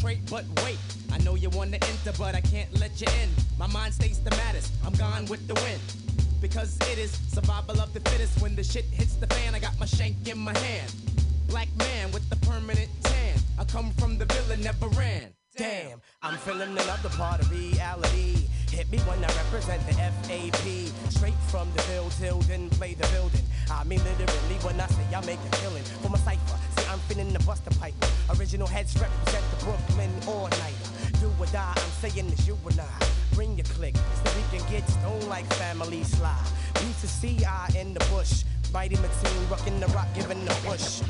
penetrate, but wait, I know you want to enter, but I can't let you in. My mind stays the maddest, I'm gone with the wind, because it is survival of the fittest. When the shit hits the fan, I got my shank in my hand. Black man with the permanent tan, I come from the villa, never ran. Damn, I'm feeling another part of reality. Hit me when I represent the FAP. Straight from the field till then play the building. I mean literally when I say I make a killing. For my cypher, see I'm finna the Buster Pipe. Original heads represent the Brooklyn all-nighter. Do or die, I'm saying it's you and I. Bring your click, so we can get stoned like family sly. Use the C.I. in the bush. Mighty Mateen, rockin' the rock, giving the push.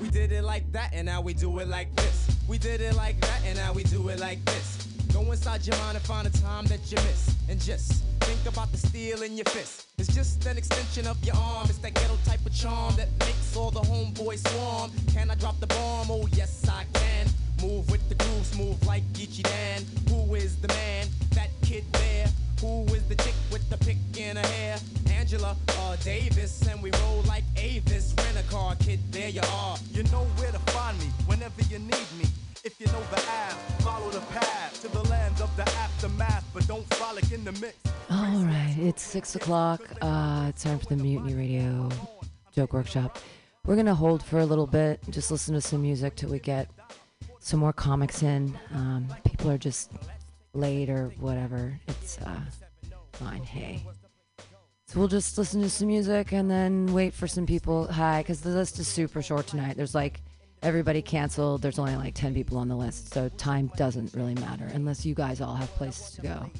We did it like that and now we do it like this. We did it like that and now we do it like this. Go inside your mind and find a time that you miss, and just think about the steel in your fist. It's just an extension of your arm. It's that ghetto type of charm that makes all the homeboys swarm. Can I drop the bomb? Oh yes I can. Move with the groove, smooth like Geechee Dan. Who is the man? That kid there. Who is the chick with the pick in her hair? Angela Davis, and we roll like Avis. Rent a car, kid, there you are. You know where to find me whenever you need me. If you know the app, follow the path to the land of the aftermath, but don't frolic in the mix. All right, it's 6 o'clock. It's time for the Mutiny Radio Joke Workshop. We're going to hold for a little bit, just listen to some music till we get some more comics in. People are just late or whatever. It's fine, hey. So we'll just listen to some music and then wait for some people. Hi, because the list is super short tonight. There's like everybody canceled. There's only like 10 people on the list, so time doesn't really matter unless you guys all have places to go.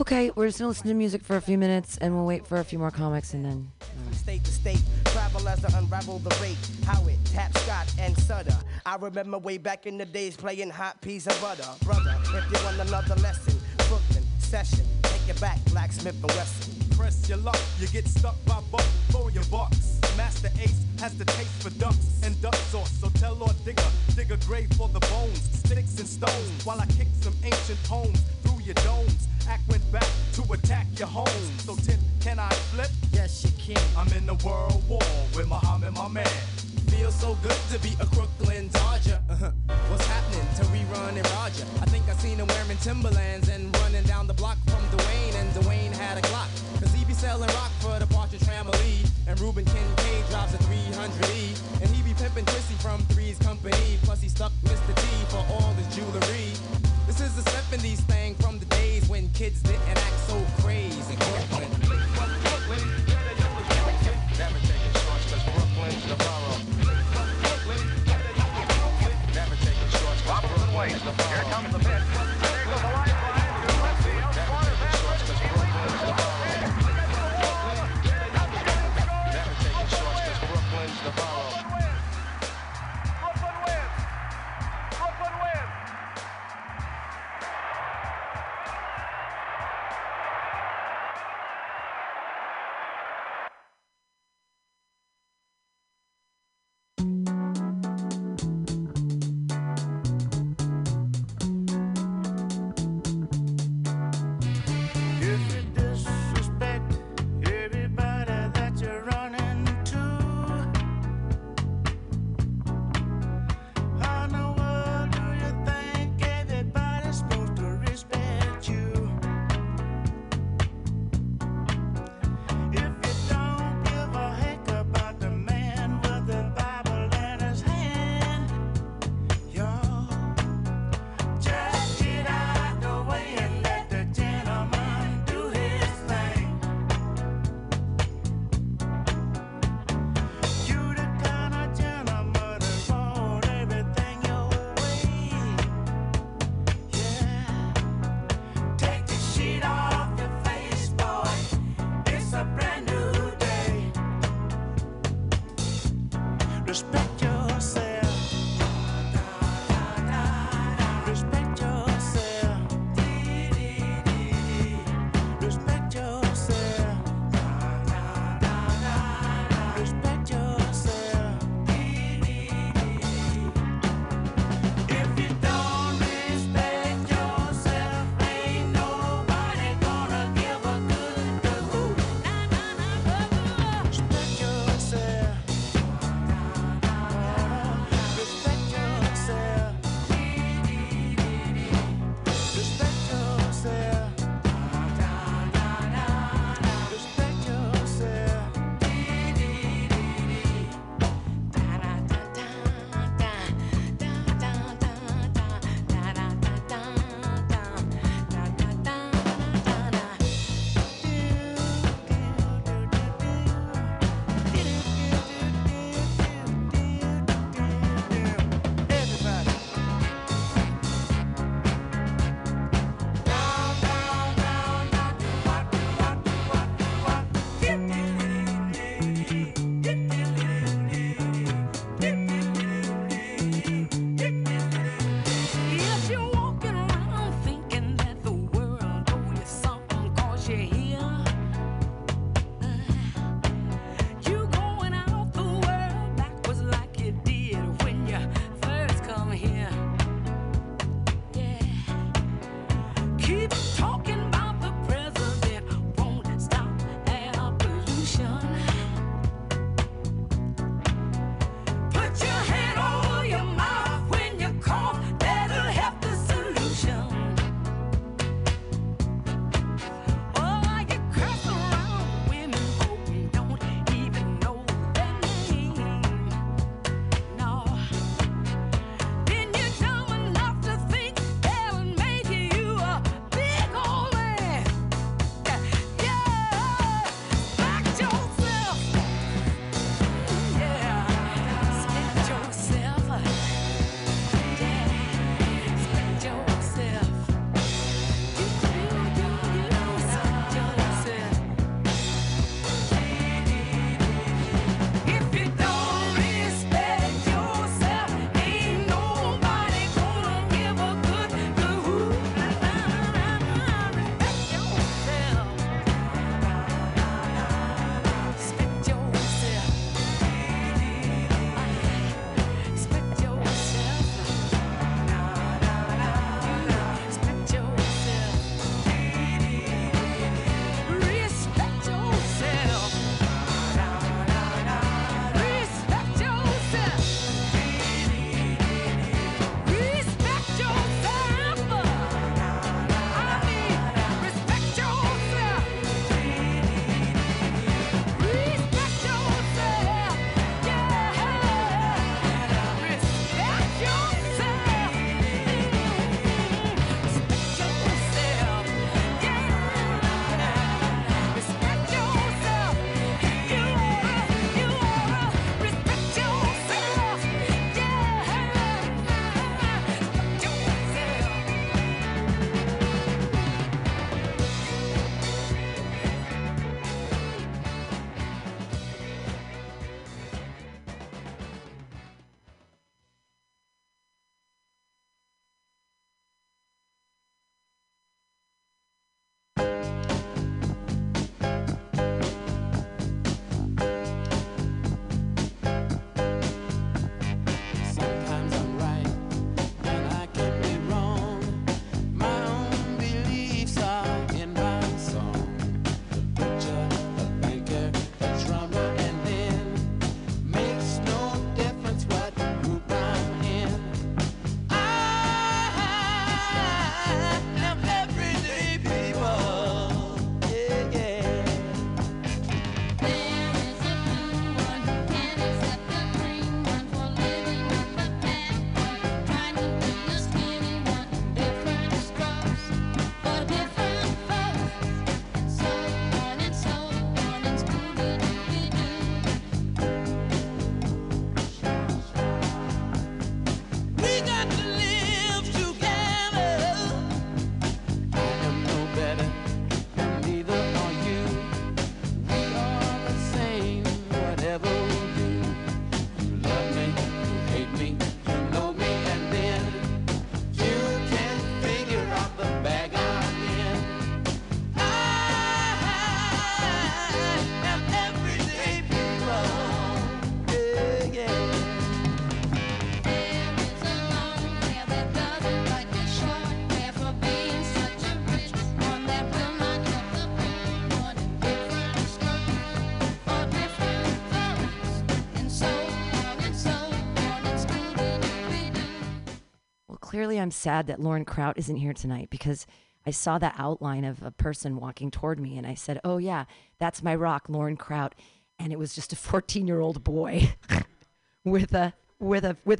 Okay, we're just gonna listen to music for a few minutes and we'll wait for a few more comics and then state to state, travel as to unravel the rate. Howard, Tap, Scott, and Sutter. I remember way back in the days playing hot peas and butter. Brother, if you want another lesson, Brooklyn session, take it back, Blacksmith and Wesson. Press your luck, you get stuck by both, throw your bucks. Master Ace has the taste for ducks and duck sauce, so tell Lord Digger, dig a grave for the bones, sticks and stones, while I kick some ancient poems through your domes. Act went back to attack your home, so Tip, can I flip? Yes, you can. I'm in the world war with Muhammad, my man. Feels so good to be a Crooklyn Dodger. What's happening to Rerun and Roger? I think I seen him wearing Timberlands and running down the block from Dwayne, and Dwayne had a Glock, cause he be selling rock for the Partridge Family, and Reuben Kincaid drops a 300E, and he be pimping Chrissy from Three's Company, plus he stuck Mr. T for all his jewelry. This is the 70s thing from the days when kids didn't act so crazy. Here comes the pit. There goes the lifeline. To left field. Corners backwards. He leaps to the wall. He gets to the wall. He doesn't score. clearly I'm sad that Lauren Kraut isn't here tonight, because I saw the outline of a person walking toward me and I said, oh yeah, that's my rock, Lauren Kraut. And it was just a 14-year-old boy with a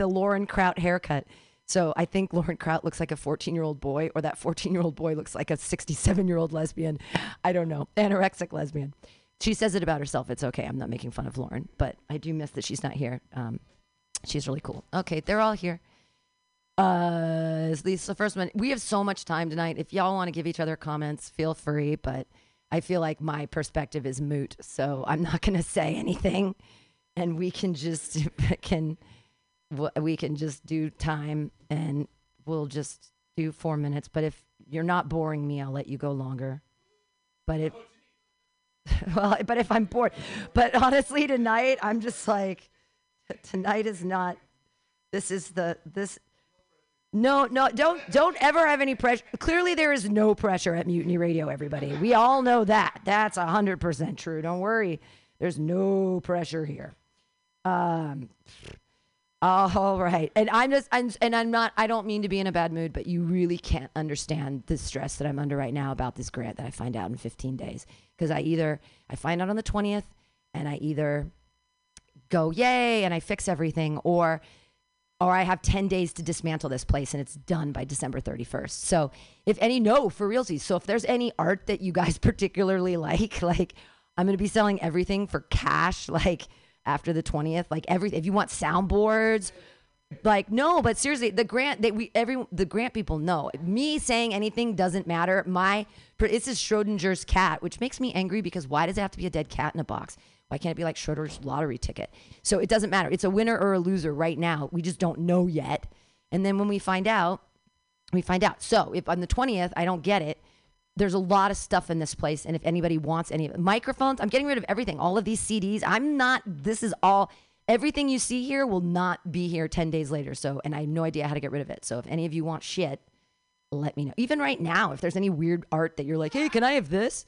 Lauren Kraut haircut. So I think Lauren Kraut looks like a 14-year-old boy, or that 14-year-old boy looks like a 67-year-old lesbian. I don't know, anorexic lesbian. She says it about herself. It's okay. I'm not making fun of Lauren, but I do miss that she's not here. She's really cool. Okay, they're all here. At least the first one. We have so much time tonight. If y'all want to give each other comments, feel free, but I feel like my perspective is moot, so I'm not going to say anything, and we can just we can just do time, and we'll just do 4 minutes. But if you're not boring me, I'll let you go longer. But if but if I'm bored, but honestly tonight I'm just like, tonight is not. This is the this. No, don't ever have any pressure. Clearly there is no pressure at Mutiny Radio, everybody. We all know that. That's 100% true. Don't worry. There's no pressure here. All right. And I don't mean to be in a bad mood, but you really can't understand the stress that I'm under right now about this grant that I find out in 15 days. Because I find out on the 20th and I either go yay and I fix everything, or I have 10 days to dismantle this place and it's done by December 31st. So if there's any art that you guys particularly like I'm going to be selling everything for cash, like after the 20th, like everything. If you want soundboards, like no, but seriously, the grant people know me saying anything doesn't matter. This is Schrodinger's cat, which makes me angry because why does it have to be a dead cat in a box? Why can't it be like Schroeder's lottery ticket? So it doesn't matter. It's a winner or a loser right now. We just don't know yet. And then when we find out, we find out. So if on the 20th, I don't get it, there's a lot of stuff in this place. And if anybody wants any microphones, I'm getting rid of everything. All of these CDs, everything you see here will not be here 10 days later. So, and I have no idea how to get rid of it. So if any of you want shit, let me know. Even right now, if there's any weird art that you're like, hey, can I have this?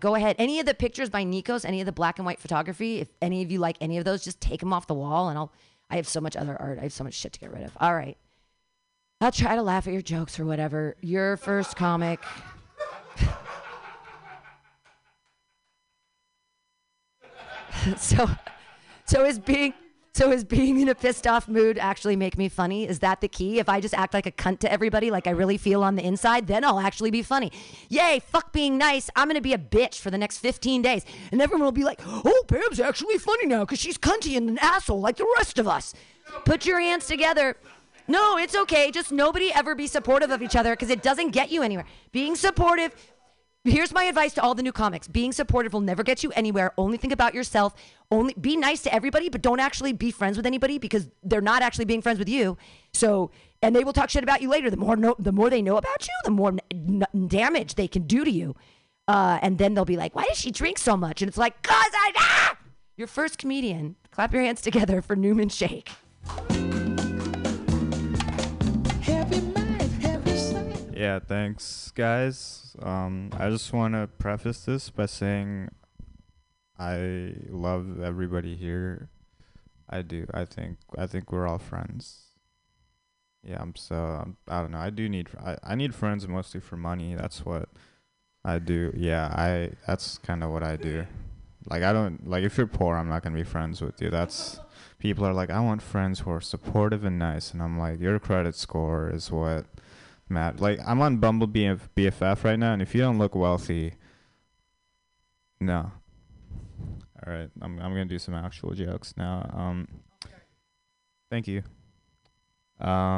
Go ahead. Any of the pictures by Nikos, any of the black and white photography, if any of you like any of those, just take them off the wall and I have so much other art. I have so much shit to get rid of. All right. I'll try to laugh at your jokes or whatever. Your first comic. So is being in a pissed off mood actually make me funny? Is that the key? If I just act like a cunt to everybody, like I really feel on the inside, then I'll actually be funny. Yay, fuck being nice. I'm going to be a bitch for the next 15 days. And everyone will be like, oh, Pam's actually funny now because she's cunty and an asshole like the rest of us. Put your hands together. No, it's okay. Just nobody ever be supportive of each other because it doesn't get you anywhere. Being supportive... Here's my advice to all the new comics. Being supportive will never get you anywhere. Only think about yourself. Only be nice to everybody, but don't actually be friends with anybody because they're not actually being friends with you. So, and they will talk shit about you later. The more they know about you, the more damage they can do to you. And then they'll be like, why does she drink so much? And it's like, cause your first comedian. Clap your hands together for Newman Shake. Yeah, thanks, guys. I just want to preface this by saying I love everybody here. I do. I think we're all friends. Yeah, I don't know. I need friends mostly for money. That's what I do. Yeah, that's kind of what I do. Like, I don't, like, if you're poor, I'm not going to be friends with you. That's, people are like, I want friends who are supportive and nice. And I'm like, your credit score is what Matt, like, I'm on Bumble BFF right now, and if you don't look wealthy, no. All right, I'm gonna do some actual jokes now. Thank you. Yeah,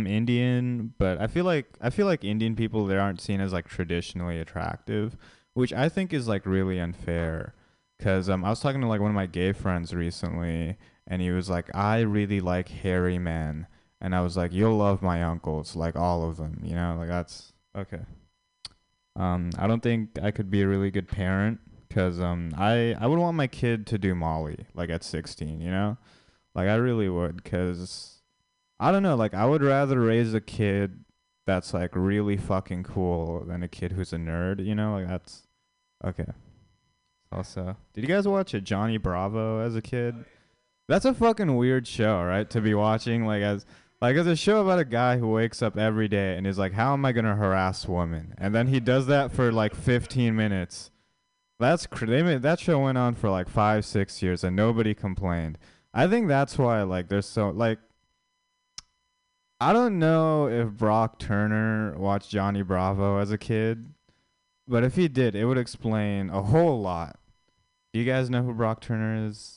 I'm Indian, but I feel like Indian people, they aren't seen as like traditionally attractive, which I think is like really unfair. Cause I was talking to like one of my gay friends recently, and he was like, I really like hairy men. And I was like, you'll love my uncles, like all of them, you know, like that's okay. I don't think I could be a really good parent because I would want my kid to do Molly like at 16, you know, like I really would, because I don't know, like I would rather raise a kid that's like really fucking cool than a kid who's a nerd, you know, like that's okay. Also, did you guys watch Johnny Bravo as a kid? That's a fucking weird show, right? To be watching like as Like, it's a show about a guy who wakes up every day and is like, how am I going to harass women? And then he does that for, like, 15 minutes. That show went on for, like, 5-6 years, and nobody complained. I think that's why, like, there's so, like, I don't know if Brock Turner watched Johnny Bravo as a kid, but if he did, it would explain a whole lot. Do you guys know who Brock Turner is?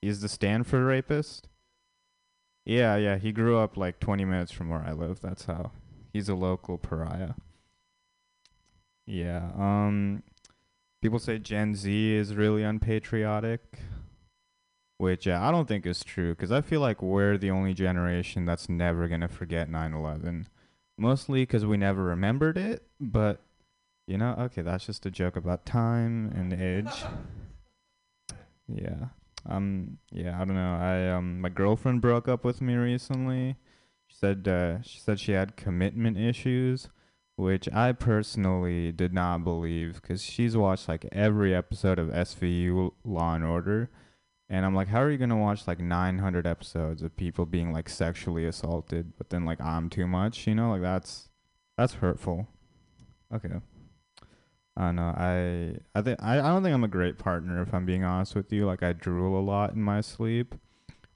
He's the Stanford rapist. Yeah, he grew up like 20 minutes from where I live. That's how. He's a local pariah. Yeah, people say Gen Z is really unpatriotic, which I don't think is true, because I feel like we're the only generation that's never going to forget 9/11. Mostly because we never remembered it, but, you know, okay, that's just a joke about time and age. Yeah. I don't know. My girlfriend broke up with me recently. She said she had commitment issues, which I personally did not believe, because she's watched like every episode of SVU, Law and Order, and I'm like, how are you gonna watch like 900 episodes of people being like sexually assaulted, but then like I'm too much, you know? Like that's hurtful. Okay. I don't think I'm a great partner, if I'm being honest with you. Like, I drool a lot in my sleep,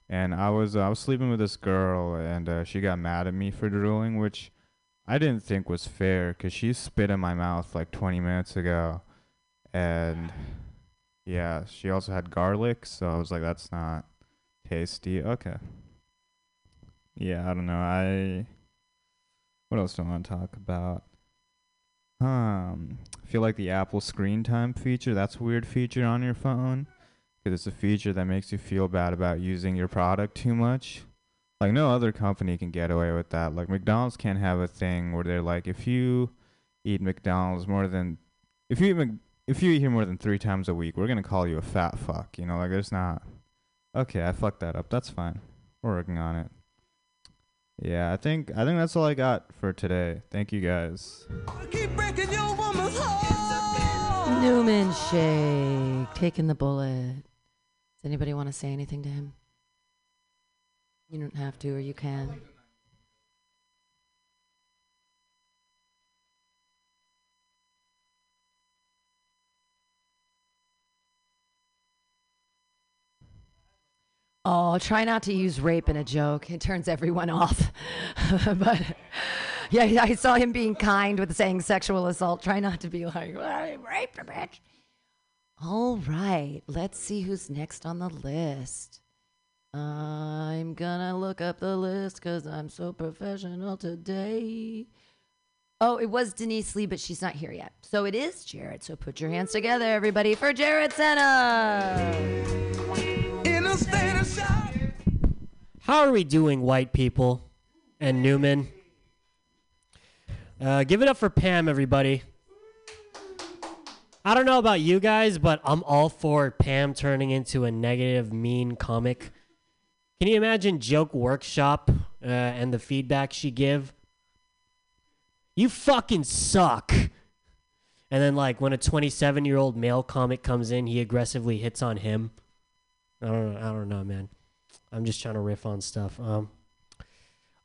and I was sleeping with this girl, and she got mad at me for drooling, which I didn't think was fair, because she spit in my mouth like 20 minutes ago, and yeah, she also had garlic, so I was like, that's not tasty. Okay. Yeah, I don't know. What else do I want to talk about? I feel like the Apple screen time feature, that's a weird feature on your phone, because it's a feature that makes you feel bad about using your product too much. Like, no other company can get away with that. Like, McDonald's can't have a thing where they're like, if you eat here more than 3 times a week, we're going to call you a fat fuck, you know? Like, there's not. Okay, I fucked that up. That's fine. We're working on it. Yeah, I think that's all I got for today. Thank you guys. Keep breaking your woman's heart. Newman Shake, taking the bullet. Does anybody want to say anything to him? You don't have to, or you can. Oh, try not to use rape in a joke. It turns everyone off. But yeah, I saw him being kind with saying sexual assault. Try not to be like, well, I raped a bitch. All right, let's see who's next on the list. I'm gonna look up the list because I'm so professional today. Oh, it was Denise Lee, but she's not here yet. So it is Jared. So put your hands together, everybody, for Jared Senna. How are we doing, white people and Newman? Give it up for Pam, everybody. I don't know about you guys, but I'm all for Pam turning into a negative, mean comic. Can you imagine Joke Workshop and the feedback she give? You fucking suck. And then, like, when a 27-year-old male comic comes in, he aggressively hits on him. I don't know, man. I'm just trying to riff on stuff.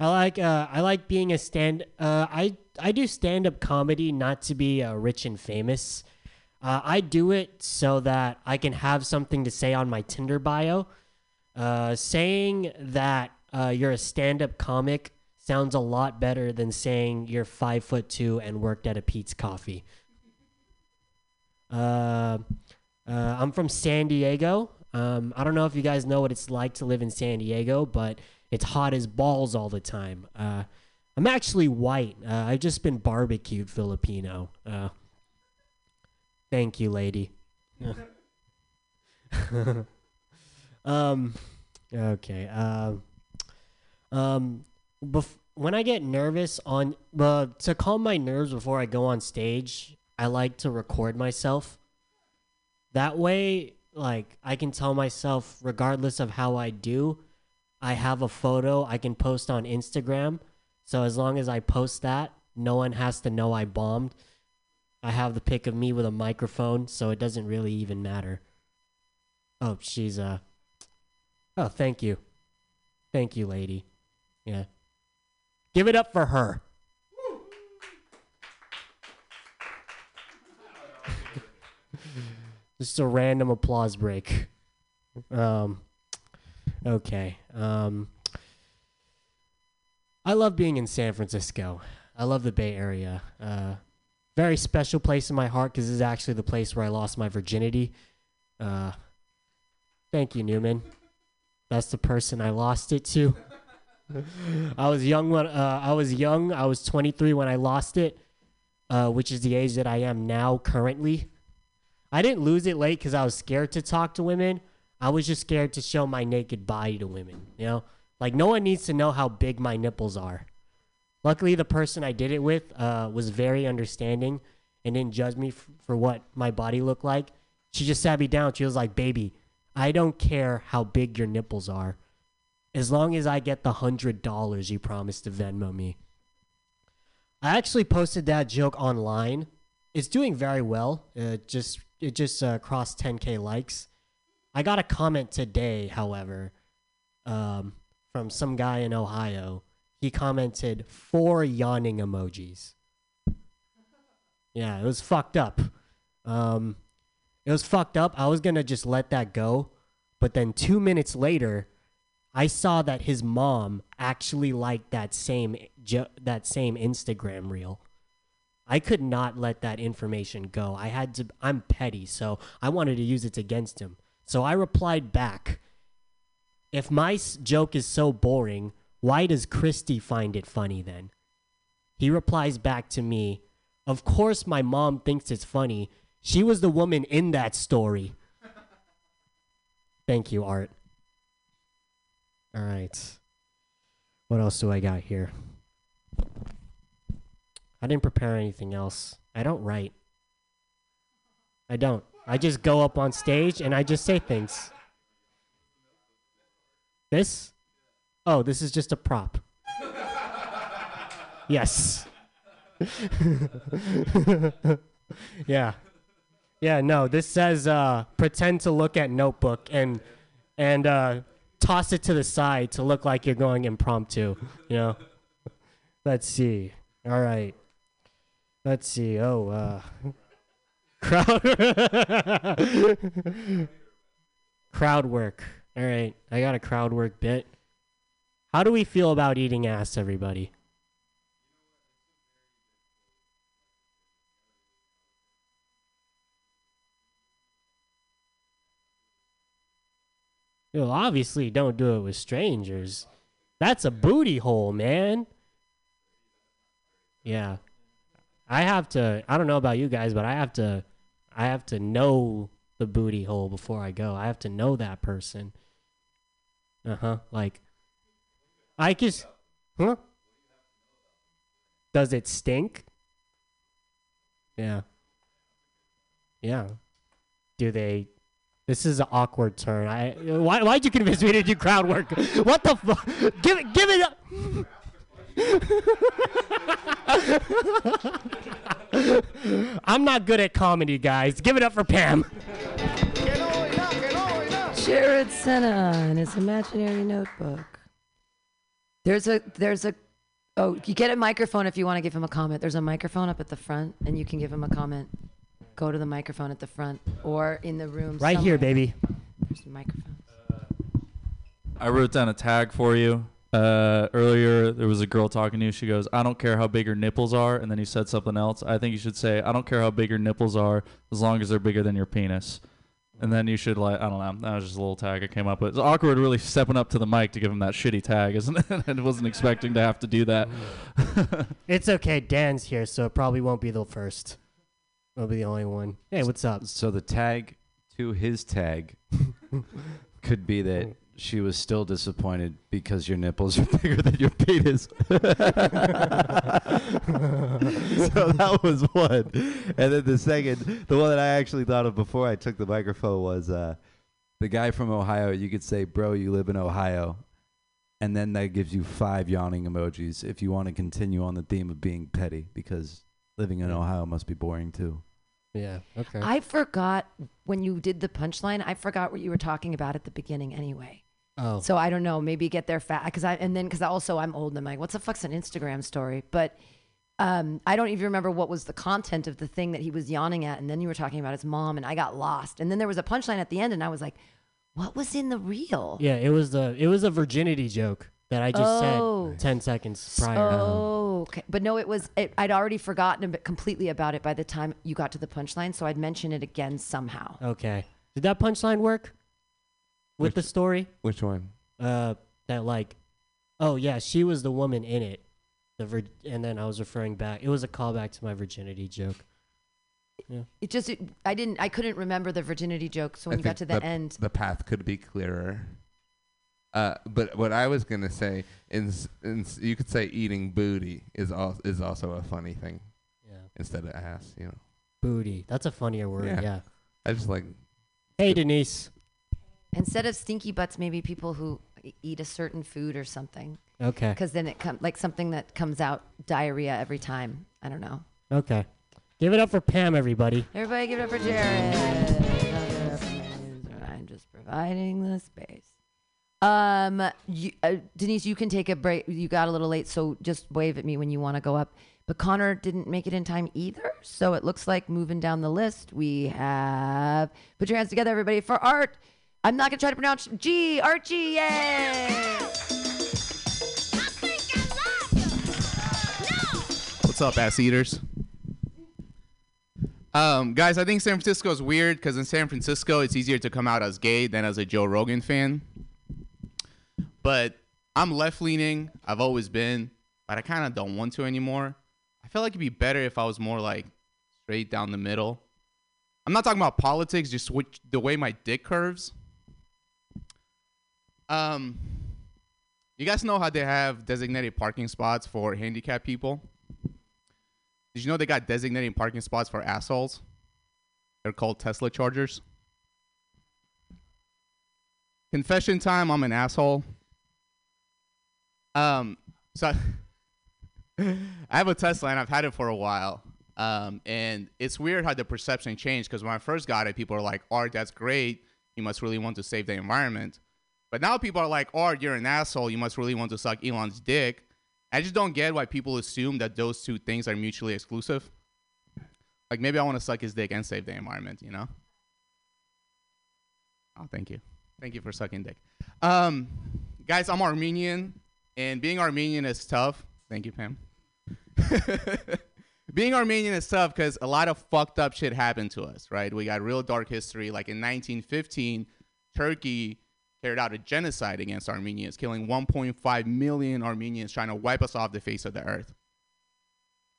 I like being a stand. I do stand-up comedy not to be rich and famous. I do it so that I can have something to say on my Tinder bio. Saying that you're a stand-up comic sounds a lot better than saying you're 5'2" and worked at a Pete's Coffee. I'm from San Diego. I don't know if you guys know what it's like to live in San Diego, but it's hot as balls all the time. I'm actually white. I've just been barbecued Filipino. Thank you, lady. Okay. When I get nervous to calm my nerves before I go on stage, I like to record myself. That way, like, I can tell myself, regardless of how I do, I have a photo I can post on Instagram. So as long as I post that, no one has to know I bombed. I have the pic of me with a microphone, so it doesn't really even matter. Oh, thank you. Thank you, lady. Yeah. Give it up for her. Just a random applause break. Okay. I love being in San Francisco. I love the Bay Area. Very special place in my heart because this is actually the place where I lost my virginity. Thank you, Newman. That's the person I lost it to. I was young. I was 23 when I lost it, which is the age that I am now currently. I didn't lose it late because I was scared to talk to women. I was just scared to show my naked body to women, you know? Like, no one needs to know how big my nipples are. Luckily, the person I did it with was very understanding and didn't judge me for what my body looked like. She just sat me down. She was like, baby, I don't care how big your nipples are. As long as I get the $100 you promised to Venmo me. I actually posted that joke online. It's doing very well. It just crossed 10K likes. I got a comment today, however, from some guy in Ohio. He commented 4 yawning emojis. Yeah, it was fucked up. I was going to just let that go. But then 2 minutes later, I saw that his mom actually liked that same Instagram reel. I could not let that information go. I'm petty, so I wanted to use it against him. So I replied back, if my joke is so boring, why does Christy find it funny then? He replies back to me, of course my mom thinks it's funny. She was the woman in that story. Thank you, Art. All right. What else do I got here? I didn't prepare anything else. I don't write. I don't. I just go up on stage and I just say things. This? Oh, this is just a prop. Yes. Yeah. Yeah, no, this says pretend to look at notebook and toss it to the side to look like you're going impromptu, you know? Let's see. All right. Let's see. Oh, crowd work. All right. I got a crowd work bit. How do we feel about eating ass, everybody? You obviously don't do it with strangers. That's a booty hole, man. Yeah. I don't know about you guys, but I have to know the booty hole before I go. I have to know that person. Like, I just, huh? Does it stink? Yeah. Yeah. This is an awkward turn. Why'd you convince me to do crowd work? What the fuck? Give it up. I'm not good at comedy, guys. Give it up for Pam. Jared Senna and his imaginary notebook. Oh, you get a microphone if you want to give him a comment. There's a microphone up at the front, and you can give him a comment. Go to the microphone at the front or in the room. Right somewhere. Here, baby. There's a microphone. I wrote down a tag for you. Earlier, there was a girl talking to you. She goes, I don't care how big your nipples are. And then you said something else. I think you should say, I don't care how big your nipples are as long as they're bigger than your penis. And then you should, like, I don't know. That was just a little tag I came up with. It's awkward really stepping up to the mic to give him that shitty tag, isn't it? I wasn't expecting to have to do that. It's okay. Dan's here, so it probably won't be the first. I'll be the only one. Hey, what's up? So the tag to his tag could be that she was still disappointed because your nipples are bigger than your penis. So that was one. And then the second, the one that I actually thought of before I took the microphone was the guy from Ohio. You could say, bro, you live in Ohio. And then that gives you 5 yawning emojis if you want to continue on the theme of being petty, because living in Ohio must be boring, too. Yeah, okay. I forgot when you did the punchline, I forgot what you were talking about at the beginning anyway. Oh. So I don't know, maybe get there fast. Because I'm old and I'm like, what the fuck's an Instagram story? But I don't even remember what was the content of the thing that he was yawning at. And then you were talking about his mom and I got lost. And then there was a punchline at the end and I was like, what was in the reel? Yeah, it was a virginity joke that I just said 10 seconds prior. Oh, okay. But no, I'd already forgotten completely about it by the time you got to the punchline. So I'd mention it again somehow. Okay. Did that punchline work? With the story? Which one? She was the woman in it. And then I was referring back. It was a callback to my virginity joke. Yeah. I couldn't remember the virginity joke. So when you got to the end. The path could be clearer. But what I was going to say is you could say eating booty is also a funny thing. Yeah. Instead of ass, you know. Booty. That's a funnier word. Yeah. I just like. Hey, Denise. Instead of stinky butts, maybe people who eat a certain food or something. Okay. Because then it comes like something that comes out diarrhea every time. I don't know. Okay. Give it up for Pam, everybody. Everybody give it up for Jared. I'm just providing the space. Denise, you can take a break. You got a little late, so just wave at me when you want to go up. But Connor didn't make it in time either. So it looks like moving down the list, we have... Put your hands together, everybody, for Art. I'm not going to try to pronounce G. Archie, yay! What's up, ass eaters? Guys, I think San Francisco is weird because in San Francisco, it's easier to come out as gay than as a Joe Rogan fan. But I'm left-leaning. I've always been. But I kind of don't want to anymore. I feel like it'd be better if I was more like straight down the middle. I'm not talking about politics, just the way my dick curves. You guys know how they have designated parking spots for handicapped people? Did you know they got designated parking spots for assholes? They're called Tesla chargers. Confession time, I'm an asshole. I have a Tesla and I've had it for a while. And it's weird how the perception changed because when I first got it, people are like, Art, that's great. You must really want to save the environment. But now people are like, Art, you're an asshole. You must really want to suck Elon's dick. I just don't get why people assume that those two things are mutually exclusive. Like maybe I want to suck his dick and save the environment, you know? Oh, thank you. Thank you for sucking dick. Guys, I'm Armenian and being Armenian is tough. Thank you, Pam. Being Armenian is tough because a lot of fucked up shit happened to us, right? We got real dark history. Like in 1915, Turkey carried out a genocide against Armenians, killing 1.5 million Armenians, trying to wipe us off the face of the earth.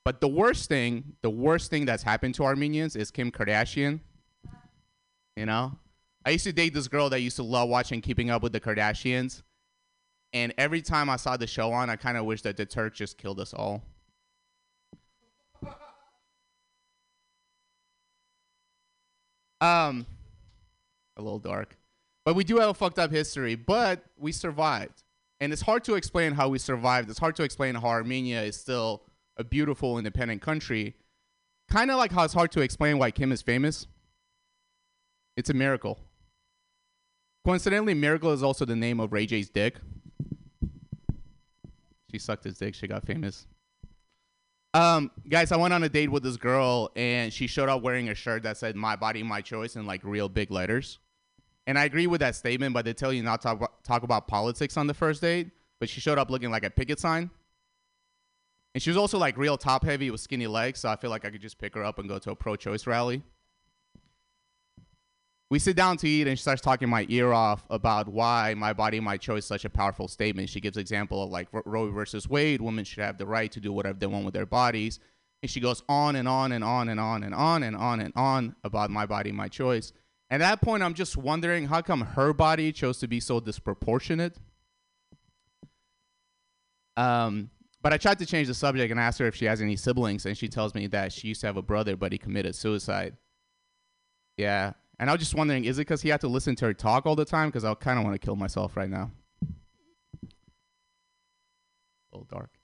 But the worst thing that's happened to Armenians is Kim Kardashian. You know? I used to date this girl that used to love watching Keeping Up with the Kardashians. And every time I saw the show on, I kind of wished that the Turks just killed us all. A little dark, but we do have a fucked up history, but we survived. And it's hard to explain how we survived. It's hard to explain how Armenia is still a beautiful independent country. Kind of like how it's hard to explain why Kim is famous. It's a miracle. Coincidentally, Miracle is also the name of Ray J's dick. She sucked his dick. She got famous. Guys, I went on a date with this girl and she showed up wearing a shirt that said my body, my choice in like real big letters. And I agree with that statement, but they tell you not to talk about politics on the first date, but she showed up looking like a picket sign. And she was also like real top heavy with skinny legs. So I feel like I could just pick her up and go to a pro-choice rally. We sit down to eat and she starts talking my ear off about why my body, my choice is such a powerful statement. She gives example of like Roe versus Wade. Women should have the right to do whatever they want with their bodies. And she goes on and on and on and on and on and on and on about my body, my choice. At that point, I'm just wondering how come her body chose to be so disproportionate. But I tried to change the subject and asked her if she has any siblings. And she tells me that she used to have a brother, but he committed suicide. Yeah. And I was just wondering, is it because he had to listen to her talk all the time? Because I kind of want to kill myself right now. A little dark.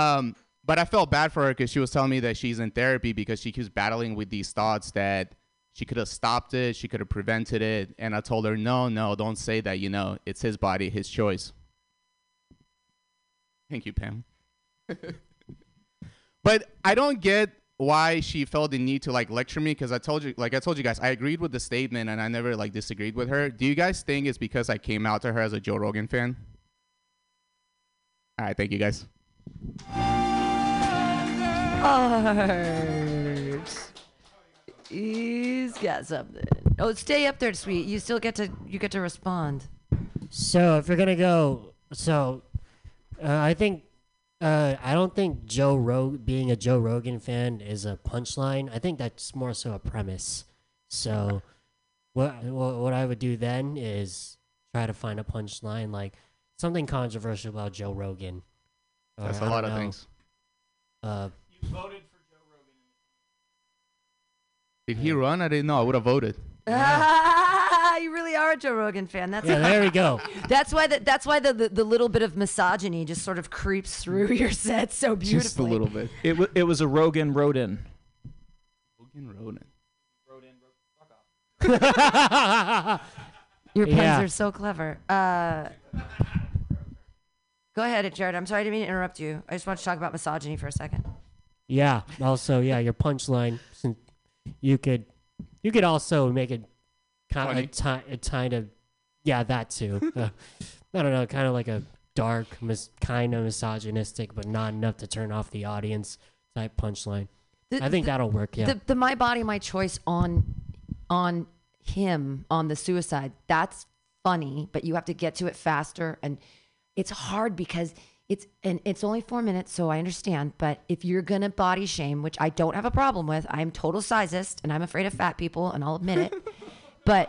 But I felt bad for her because she was telling me that she's in therapy because she keeps battling with these thoughts that She could have stopped it. She could have prevented it. And I told her, no, don't say that. You know, it's his body, his choice. Thank you, Pam. But I don't get why she felt the need to like lecture me, because I told you guys, I agreed with the statement and I never like disagreed with her. Do you guys think it's because I came out to her as a Joe Rogan fan? All right, thank you guys. Art. He's got something. Oh, stay up there, sweet. You still get to respond. So if you're gonna go, I think. I don't think being a Joe Rogan fan is a punchline. I think that's more so a premise. So what I would do then is try to find a punchline, like something controversial about Joe Rogan. Or, that's a lot of things. You voted for Joe Rogan. Did he run? I didn't know. I would have voted. You really are a Joe Rogan fan. That's there we go. That's why the little bit of misogyny just sort of creeps through your set so beautifully. Just a little bit. It was a Rogan Rodin. Rodin, fuck off. Your pens are so clever. Go ahead, Jared. I'm sorry I didn't mean to interrupt you. I just want to talk about misogyny for a second. Yeah. Also, your punchline. You could also make it kind of that too. I don't know, kind of like a dark, kind of misogynistic, but not enough to turn off the audience type punchline. I think that'll work. Yeah. The my body, my choice on him, on the suicide. That's funny, but you have to get to it faster, and it's hard because it's only 4 minutes, so I understand. But if you're gonna body shame, which I don't have a problem with, I'm total sizist, and I'm afraid of fat people, and I'll admit it. But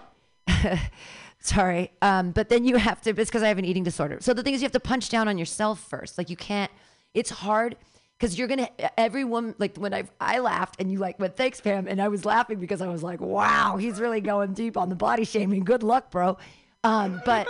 sorry. But then you have to, it's because I have an eating disorder. So the thing is, you have to punch down on yourself first. Like you can't, it's hard because you're going to, every woman, like when I laughed and you like went, thanks Pam. And I was laughing because I was like, wow, he's really going deep on the body shaming. Good luck, bro. But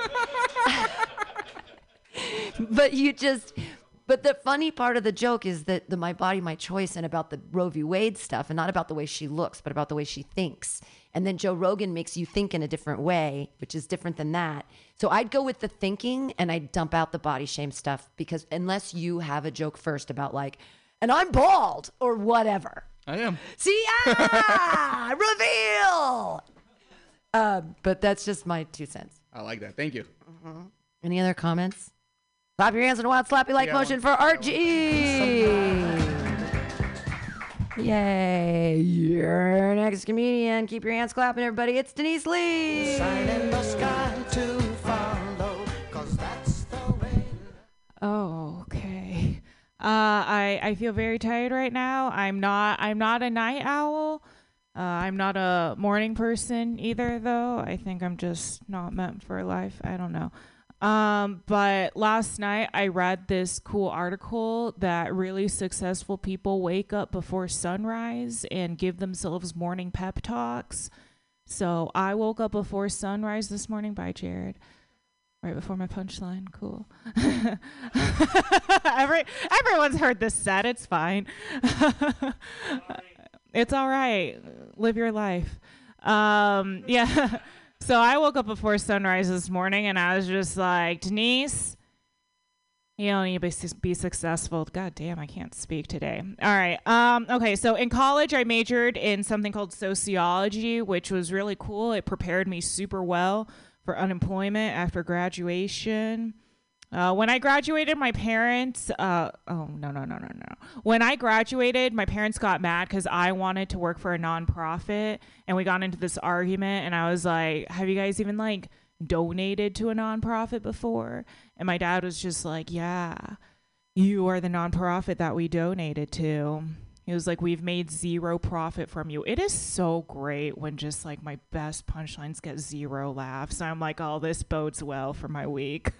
the funny part of the joke is that the my body, my choice and about the Roe v. Wade stuff, and not about the way she looks, but about the way she thinks. And then Joe Rogan makes you think in a different way, which is different than that. So I'd go with the thinking and I'd dump out the body shame stuff, because unless you have a joke first about like, and I'm bald or whatever. I am. See, reveal. But that's just my 2 cents. I like that. Thank you. Mm-hmm. Any other comments? Clap your hands in a wild slappy like motion for Art G. Yay. Your next comedian. Keep your hands clapping, everybody. It's Denise Lee. Sign in the sky to follow, 'cause that's the way. Oh, okay. I feel very tired right now. I'm not a night owl. I'm not a morning person either, though. I think I'm just not meant for life. I don't know. But last night I read this cool article that really successful people wake up before sunrise and give themselves morning pep talks. So I woke up before sunrise this morning. Bye, Jared. Right before my punchline. Cool. Everyone's heard this set. It's fine. It's all right. Live your life. Yeah. So I woke up before sunrise this morning and I was just like, Denise, you don't need to be successful. God damn, I can't speak today. All right. Okay. So in college, I majored in something called sociology, which was really cool. It prepared me super well for unemployment after graduation. When I graduated, my parents got mad because I wanted to work for a nonprofit, and we got into this argument, and I was like, have you guys even like donated to a nonprofit before? And my dad was just like, yeah, you are the nonprofit that we donated to. He was like, we've made zero profit from you. It is so great when just like my best punchlines get zero laughs. I'm like, oh, this bodes well for my week.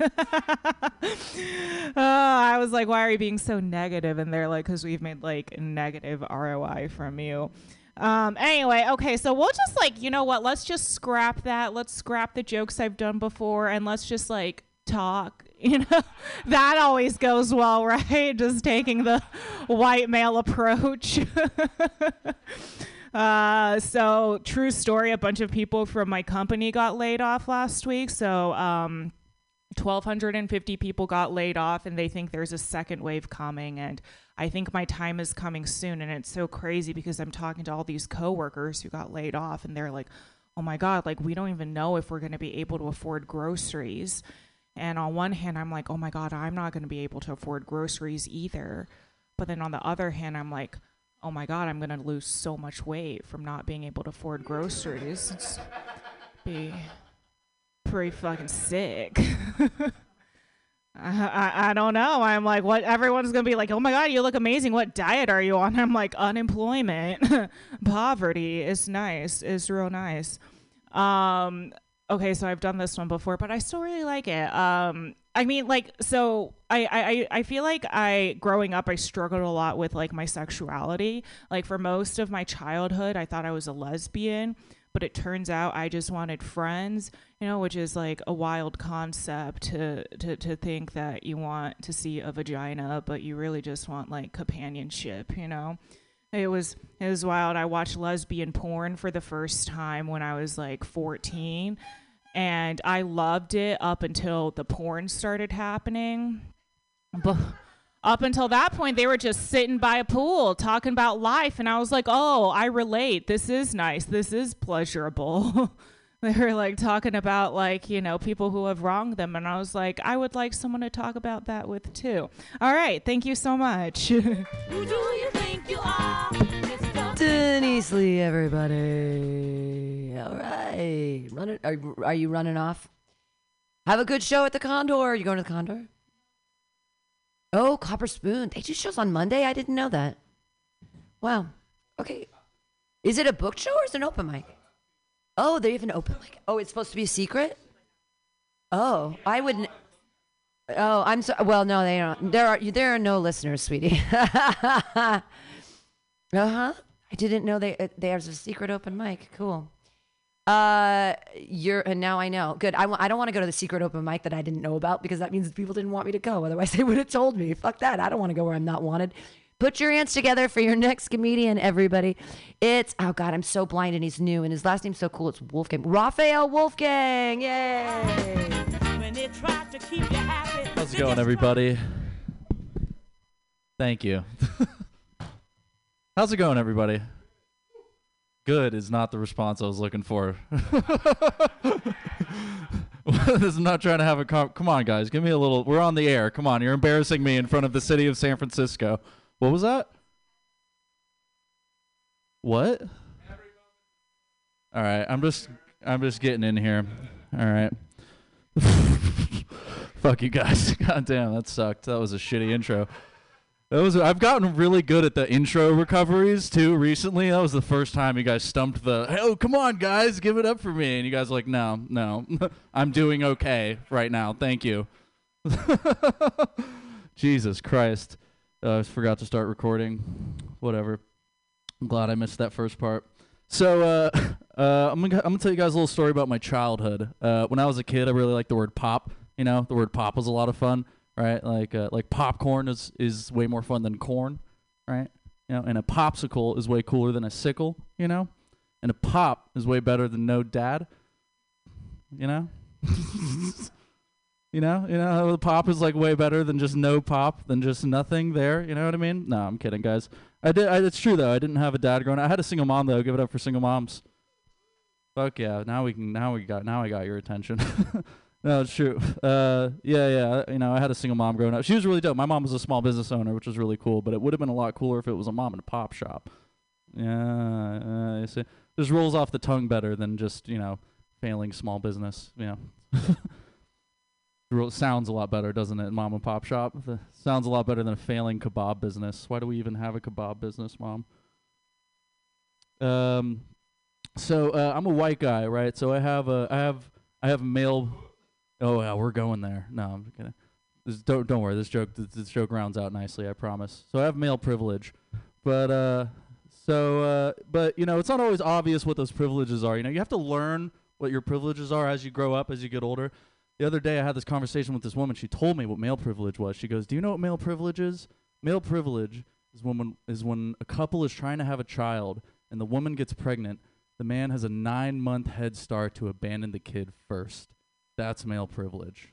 I was like, why are you being so negative? And they're like, because we've made like negative ROI from you. Anyway, okay, so we'll just like, you know what? Let's just scrap that. Let's scrap the jokes I've done before, and let's just like talk. You know, that always goes well, right? Just taking the white male approach. So true story, a bunch of people from my company got laid off last week. So 1,250 people got laid off, and they think there's a second wave coming. And I think my time is coming soon. And it's so crazy because I'm talking to all these coworkers who got laid off, and they're like, oh my God, like, we don't even know if we're going to be able to afford groceries. And on one hand, I'm like, oh my God, I'm not going to be able to afford groceries either. But then on the other hand, I'm like, oh my God, I'm going to lose so much weight from not being able to afford groceries. It's be pretty fucking sick. I don't know. I'm like, what? Everyone's going to be like, oh my God, you look amazing. What diet are you on? I'm like, unemployment. Poverty is nice. It's real nice. Okay, so I've done this one before, but I still really like it. I mean, like, so I feel like growing up, I struggled a lot with, like, my sexuality. Like, for most of my childhood, I thought I was a lesbian, but it turns out I just wanted friends, you know, which is, like, a wild concept to think that you want to see a vagina, but you really just want, like, companionship, you know? It was wild. I watched lesbian porn for the first time when I was like 14, and I loved it up until the porn started happening. But up until that point, they were just sitting by a pool talking about life, and I was like, oh, I relate. This is nice. This is pleasurable. They were like talking about, like, you know, people who have wronged them, and I was like, I would like someone to talk about that with too. All right, thank you so much. Who do you think you are? Denise Lee, everybody. All right, are you running off? Have a good show at the Condor. Are you going to the Condor? Oh, Copper Spoon. They do shows on Monday. I didn't know that. Wow. Okay. Is it a book show or is it an open mic? Oh, they have an open mic. Oh, it's supposed to be a secret? Oh, I wouldn't. Oh, I'm sorry. Well, no, they don't. There are no listeners, sweetie. Uh-huh. I didn't know there's a secret open mic. Cool. And now I know. Good. I don't want to go to the secret open mic that I didn't know about, because that means people didn't want me to go. Otherwise, they would have told me. Fuck that. I don't want to go where I'm not wanted. Put your hands together for your next comedian, everybody. It's, oh God, I'm so blind, and he's new, and his last name's so cool. It's Wolfgang. Raphael Wolfgang. Yay. When they try to keep you happy. How's it going, everybody? Thank you. How's it going, everybody? Good is not the response I was looking for. I'm not trying to have a come on, guys. Give me a little. We're on the air. Come on. You're embarrassing me in front of the city of San Francisco. What was that? What? All right, I'm just getting in here. All right. Fuck you guys. God damn, that sucked. That was a shitty intro. I've gotten really good at the intro recoveries too recently. That was the first time you guys stumped the, hey, oh, come on guys, give it up for me, and you guys were like, no, I'm doing okay right now. Thank you. Jesus Christ. I forgot to start recording. Whatever. I'm glad I missed that first part. So I'm gonna tell you guys a little story about my childhood. When I was a kid, I really liked the word pop. You know, the word pop was a lot of fun, right? Like popcorn is way more fun than corn, right? You know, and a popsicle is way cooler than a sickle. You know, and a pop is way better than no dad. You know. You know, the pop is like way better than just no pop, than just nothing there. You know what I mean? No, I'm kidding, guys. It's true though. I didn't have a dad growing up. I had a single mom though. Give it up for single moms. Fuck yeah. Now I got your attention. No, it's true. You know, I had a single mom growing up. She was really dope. My mom was a small business owner, which was really cool, but it would have been a lot cooler if it was a mom and a pop shop. Yeah, you see. This rolls off the tongue better than just, you know, failing small business, you know. Sounds a lot better, doesn't it? Mom and pop shop. Sounds a lot better than a failing kebab business. Why do we even have a kebab business, Mom? So I'm a white guy, right? So I have male. Oh yeah, we're going there. No, I'm kidding. Don't worry. This joke rounds out nicely, I promise. So I have male privilege, but you know, it's not always obvious what those privileges are. You know, you have to learn what your privileges are as you grow up, as you get older. The other day I had this conversation with this woman. She told me what male privilege was. She goes, do you know what male privilege is? Male privilege is when a couple is trying to have a child and the woman gets pregnant, the man has a 9-month head start to abandon the kid first. That's male privilege.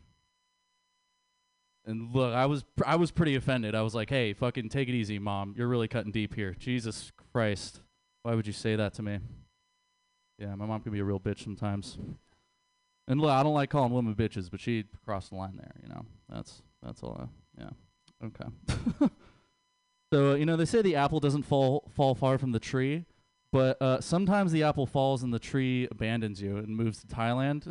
And look, I was pretty offended. I was like, hey, fucking take it easy, mom. You're really cutting deep here. Jesus Christ. Why would you say that to me? Yeah, my mom can be a real bitch sometimes. And look, I don't like calling women bitches, but she crossed the line there, you know. That's all. Yeah. Okay. So, you know, they say the apple doesn't fall far from the tree, but sometimes the apple falls and the tree abandons you and moves to Thailand.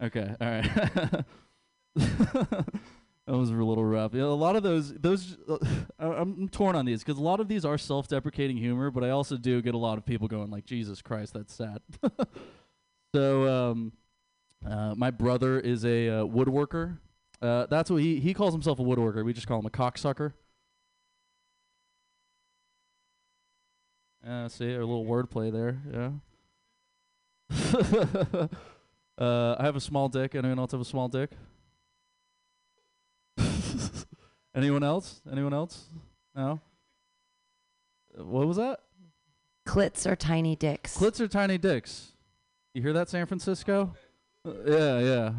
Okay, all right. That was a little rough. You know, a lot of those I'm torn on these because a lot of these are self-deprecating humor, but I also do get a lot of people going like, Jesus Christ, that's sad. So my brother is a woodworker. That's what he calls himself, a woodworker. We just call him a cocksucker. See, a little wordplay there, yeah. I have a small dick. Anyone else have a small dick? Anyone else? Anyone else? No? What was that? Clits are tiny dicks. Clits are tiny dicks. You hear that, San Francisco? Yeah.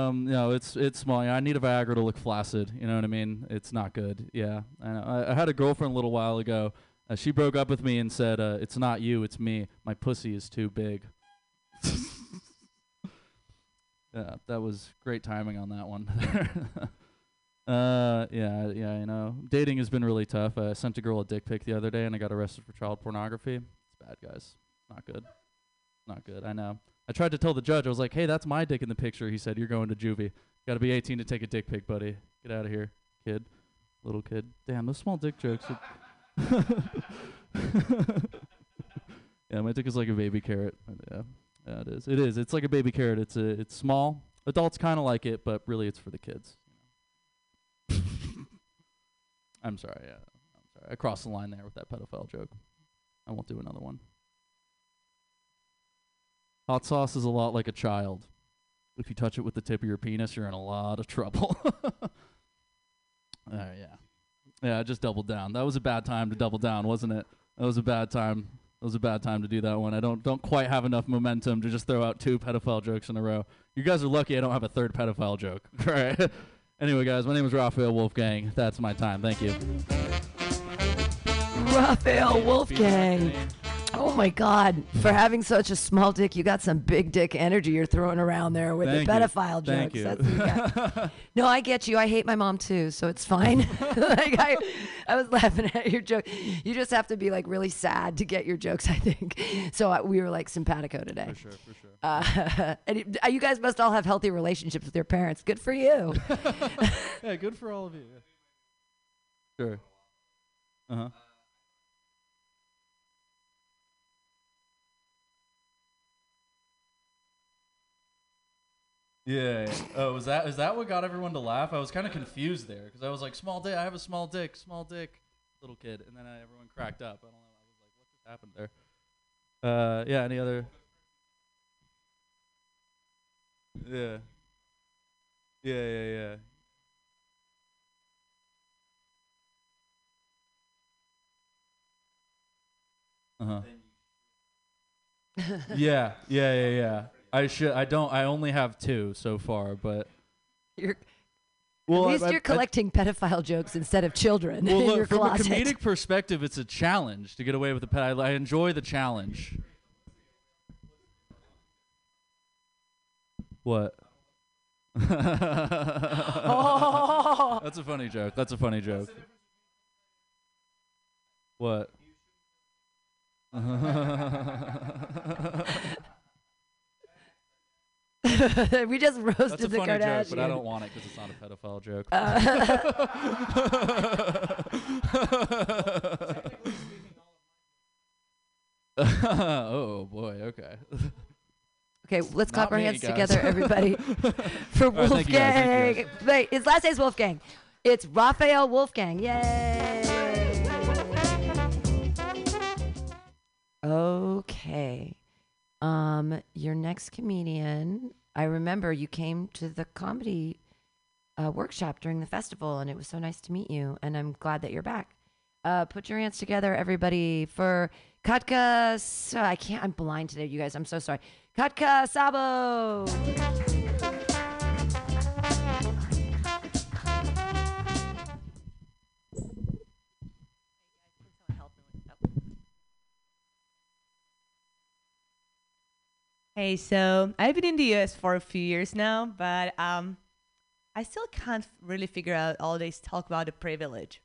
No, it's small. I need a Viagra to look flaccid. You know what I mean? It's not good. Yeah. I know. I had a girlfriend a little while ago. She broke up with me and said, it's not you, it's me. My pussy is too big. Yeah, that was great timing on that one. Yeah, you know. Dating has been really tough. I sent a girl a dick pic the other day and I got arrested for child pornography. It's bad, guys. Not good. Not good, I know. I tried to tell the judge, I was like, hey, that's my dick in the picture. He said, you're going to juvie. Got to be 18 to take a dick pic, buddy. Get out of here, kid. Little kid. Damn, those small dick jokes are... Yeah, my dick is like a baby carrot. Yeah, it is. It is. It's like a baby carrot. It's small. Adults kind of like it, but really it's for the kids. I'm sorry. Yeah, I'm sorry. I crossed the line there with that pedophile joke. I won't do another one. Hot sauce is a lot like a child. If you touch it with the tip of your penis, you're in a lot of trouble. Yeah. Yeah, I just doubled down. That was a bad time to double down, wasn't it? That was a bad time. That was a bad time to do that one. I don't quite have enough momentum to just throw out 2 pedophile jokes in a row. You guys are lucky I don't have a third pedophile joke. All right. Anyway, guys, my name is Raphael Wolfgang. That's my time. Thank you. Raphael Wolfgang. Oh, my God. For having such a small dick, you got some big dick energy you're throwing around there with the pedophile jokes. Thank you. That's what you got. No, I get you. I hate my mom, too, so it's fine. Like I was laughing at your joke. You just have to be, like, really sad to get your jokes, I think. So we were, like, simpatico today. For sure, for sure. And you guys must all have healthy relationships with your parents. Good for you. Yeah, good for all of you. Sure. Uh-huh. Yeah. Oh, is that what got everyone to laugh? I was kind of confused there because I was like, small dick. I have a small dick, little kid, and then everyone cracked up. I don't know. I was like, what just happened there? Yeah. Any other? Yeah. Yeah. Yeah. I only have 2 so far, but at least you're collecting pedophile jokes instead of children. Well, look, from a comedic perspective, it's a challenge to get away with a pet. I enjoy the challenge. What? Oh. That's a funny joke. That's a funny joke. What? We just roasted the Kardashians. That's a funny joke, but I don't want it because it's not a pedophile joke. Oh, boy. Okay. Okay, let's clap our hands together, everybody, for Wolfgang. Right, wait, his last name's Wolfgang. It's Raphael Wolfgang. Yay. Okay. Your next comedian, I remember you came to the comedy workshop during the festival, and it was so nice to meet you, and I'm glad that you're back. Put your hands together, everybody, for Katka. I'm blind today, you guys. I'm so sorry. Katka Szabó. Hey, so I've been in the US for a few years now, but I still can't really figure out all this talk about the privilege.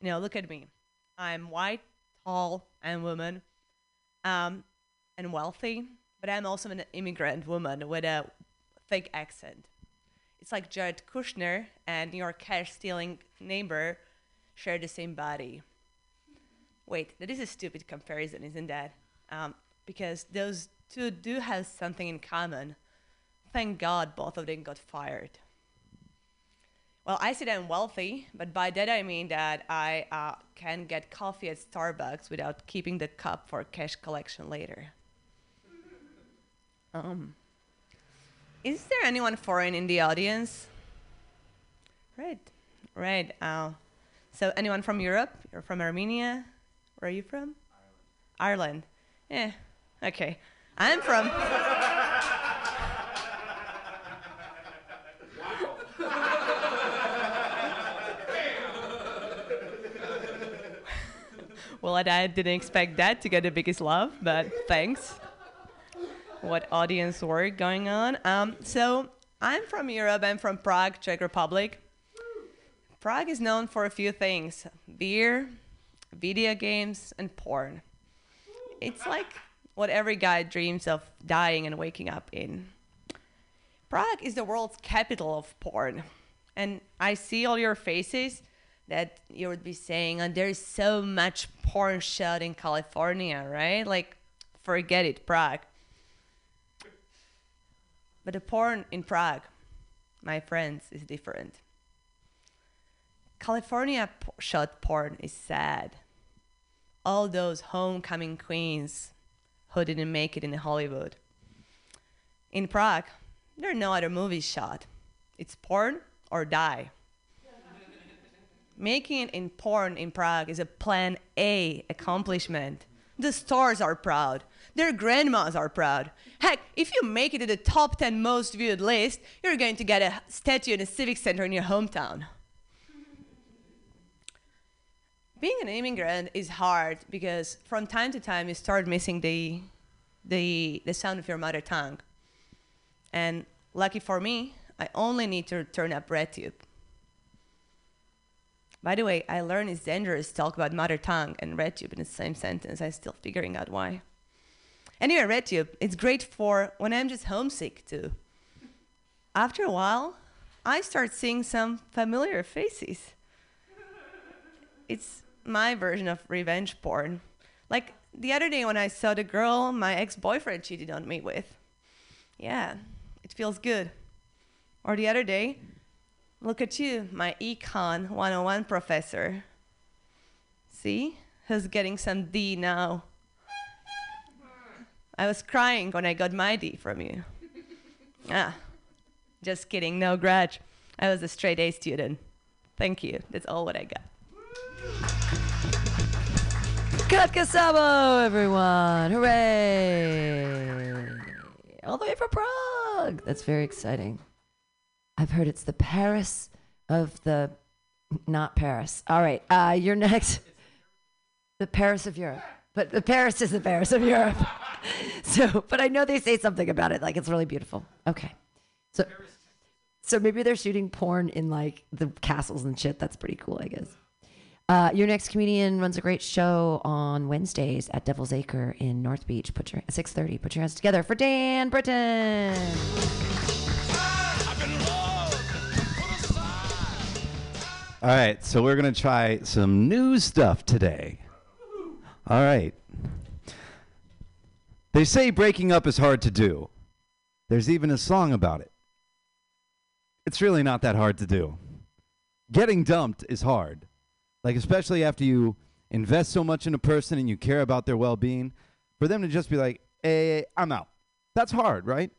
You know, look at me. I'm white, tall, and woman, and wealthy, but I'm also an immigrant woman with a thick accent. It's like Jared Kushner and your cash-stealing neighbor share the same body. Wait, that is a stupid comparison, isn't that? Because those two do have something in common. Thank God both of them got fired. Well, I said I'm wealthy, but by that I mean that I can get coffee at Starbucks without keeping the cup for cash collection later. Is there anyone foreign in the audience? Right. So anyone from Europe? You're from Armenia? Where are you from? Ireland. Yeah, okay. I'm from... Well, I didn't expect that to get the biggest love, but thanks. What audience work going on? So I'm from Europe. I'm from Prague, Czech Republic. Prague is known for a few things: beer, video games, and porn. It's like what every guy dreams of dying and waking up in. Prague is the world's capital of porn. And I see all your faces that you would be saying, and there is so much porn shot in California, right? Like, forget it, Prague. But the porn in Prague, my friends, is different. California shot porn is sad. All those homecoming queens who didn't make it in Hollywood. In Prague, there are no other movies shot. It's porn or die. Making it in porn in Prague is a plan A accomplishment. The stars are proud. Their grandmas are proud. Heck, if you make it to the top 10 most viewed list, you're going to get a statue in a civic center in your hometown. Being an immigrant is hard because from time to time you start missing the sound of your mother tongue. And lucky for me, I only need to turn up Red Tube. By the way, I learned it's dangerous to talk about mother tongue and Red Tube in the same sentence. I'm still figuring out why. Anyway, Red Tube, it's great for when I'm just homesick too. After a while, I start seeing some familiar faces. It's my version of revenge porn. Like the other day when I saw the girl my ex-boyfriend cheated on me with. Yeah, it feels good. Or the other day, look at you, my Econ 101 professor. See, who's getting some D now? I was crying when I got my D from you. Just kidding, no grudge. I was a straight A student. Thank you, that's all what I got. Katka Szabó, everyone! Hooray! All the way from Prague! That's very exciting. I've heard it's the Paris of the... Not Paris. All right, you're next. The Paris of Europe. But the Paris is the Paris of Europe. So, but I know they say something about it, like it's really beautiful. Okay. So maybe they're shooting porn in like the castles and shit. That's pretty cool, I guess. Your next comedian runs a great show on Wednesdays at Devil's Acre in North Beach. 6:30. Put your hands together for Dan Britton. All right, so we're gonna try some new stuff today. All right. They say breaking up is hard to do. There's even a song about it. It's really not that hard to do. Getting dumped is hard. Like, especially after you invest so much in a person and you care about their well-being, for them to just be like, hey, I'm out. That's hard, right?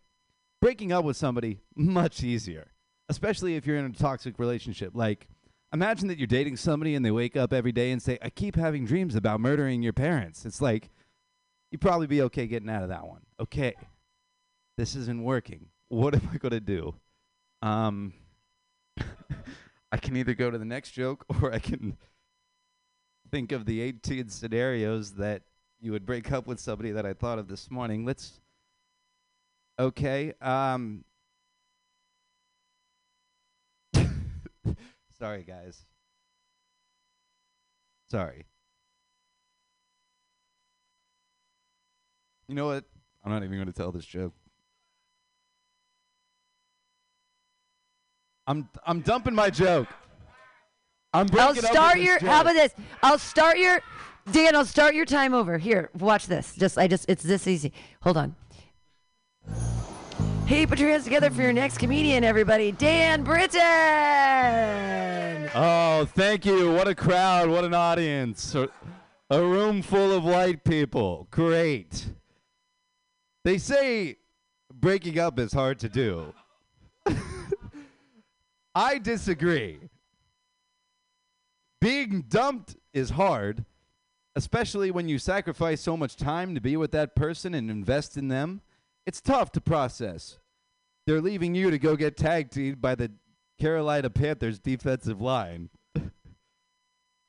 Breaking up with somebody, much easier. especially if you're in a toxic relationship. Like, imagine that you're dating somebody and they wake up every day and say, I keep having dreams about murdering your parents. It's like, you'd probably be okay getting out of that one. Okay, this isn't working. What am I going to do? I can either go to the next joke or I can think of the 18 scenarios that you would break up with somebody that I thought of this morning. Let's... Okay. Sorry, guys. Sorry. You know what? I'm not even going to tell this joke. I'm dumping my joke. I'm breaking up with this joke. How about this? I'll start your time over. Here, watch this. It's this easy. Hold on. Hey, put your hands together for your next comedian, everybody. Dan Britton! Oh, thank you. What a crowd. What an audience. A room full of white people. Great. They say breaking up is hard to do. I disagree. Being dumped is hard, especially when you sacrifice so much time to be with that person and invest in them. It's tough to process. They're leaving you to go get tag-teamed by the Carolina Panthers defensive line.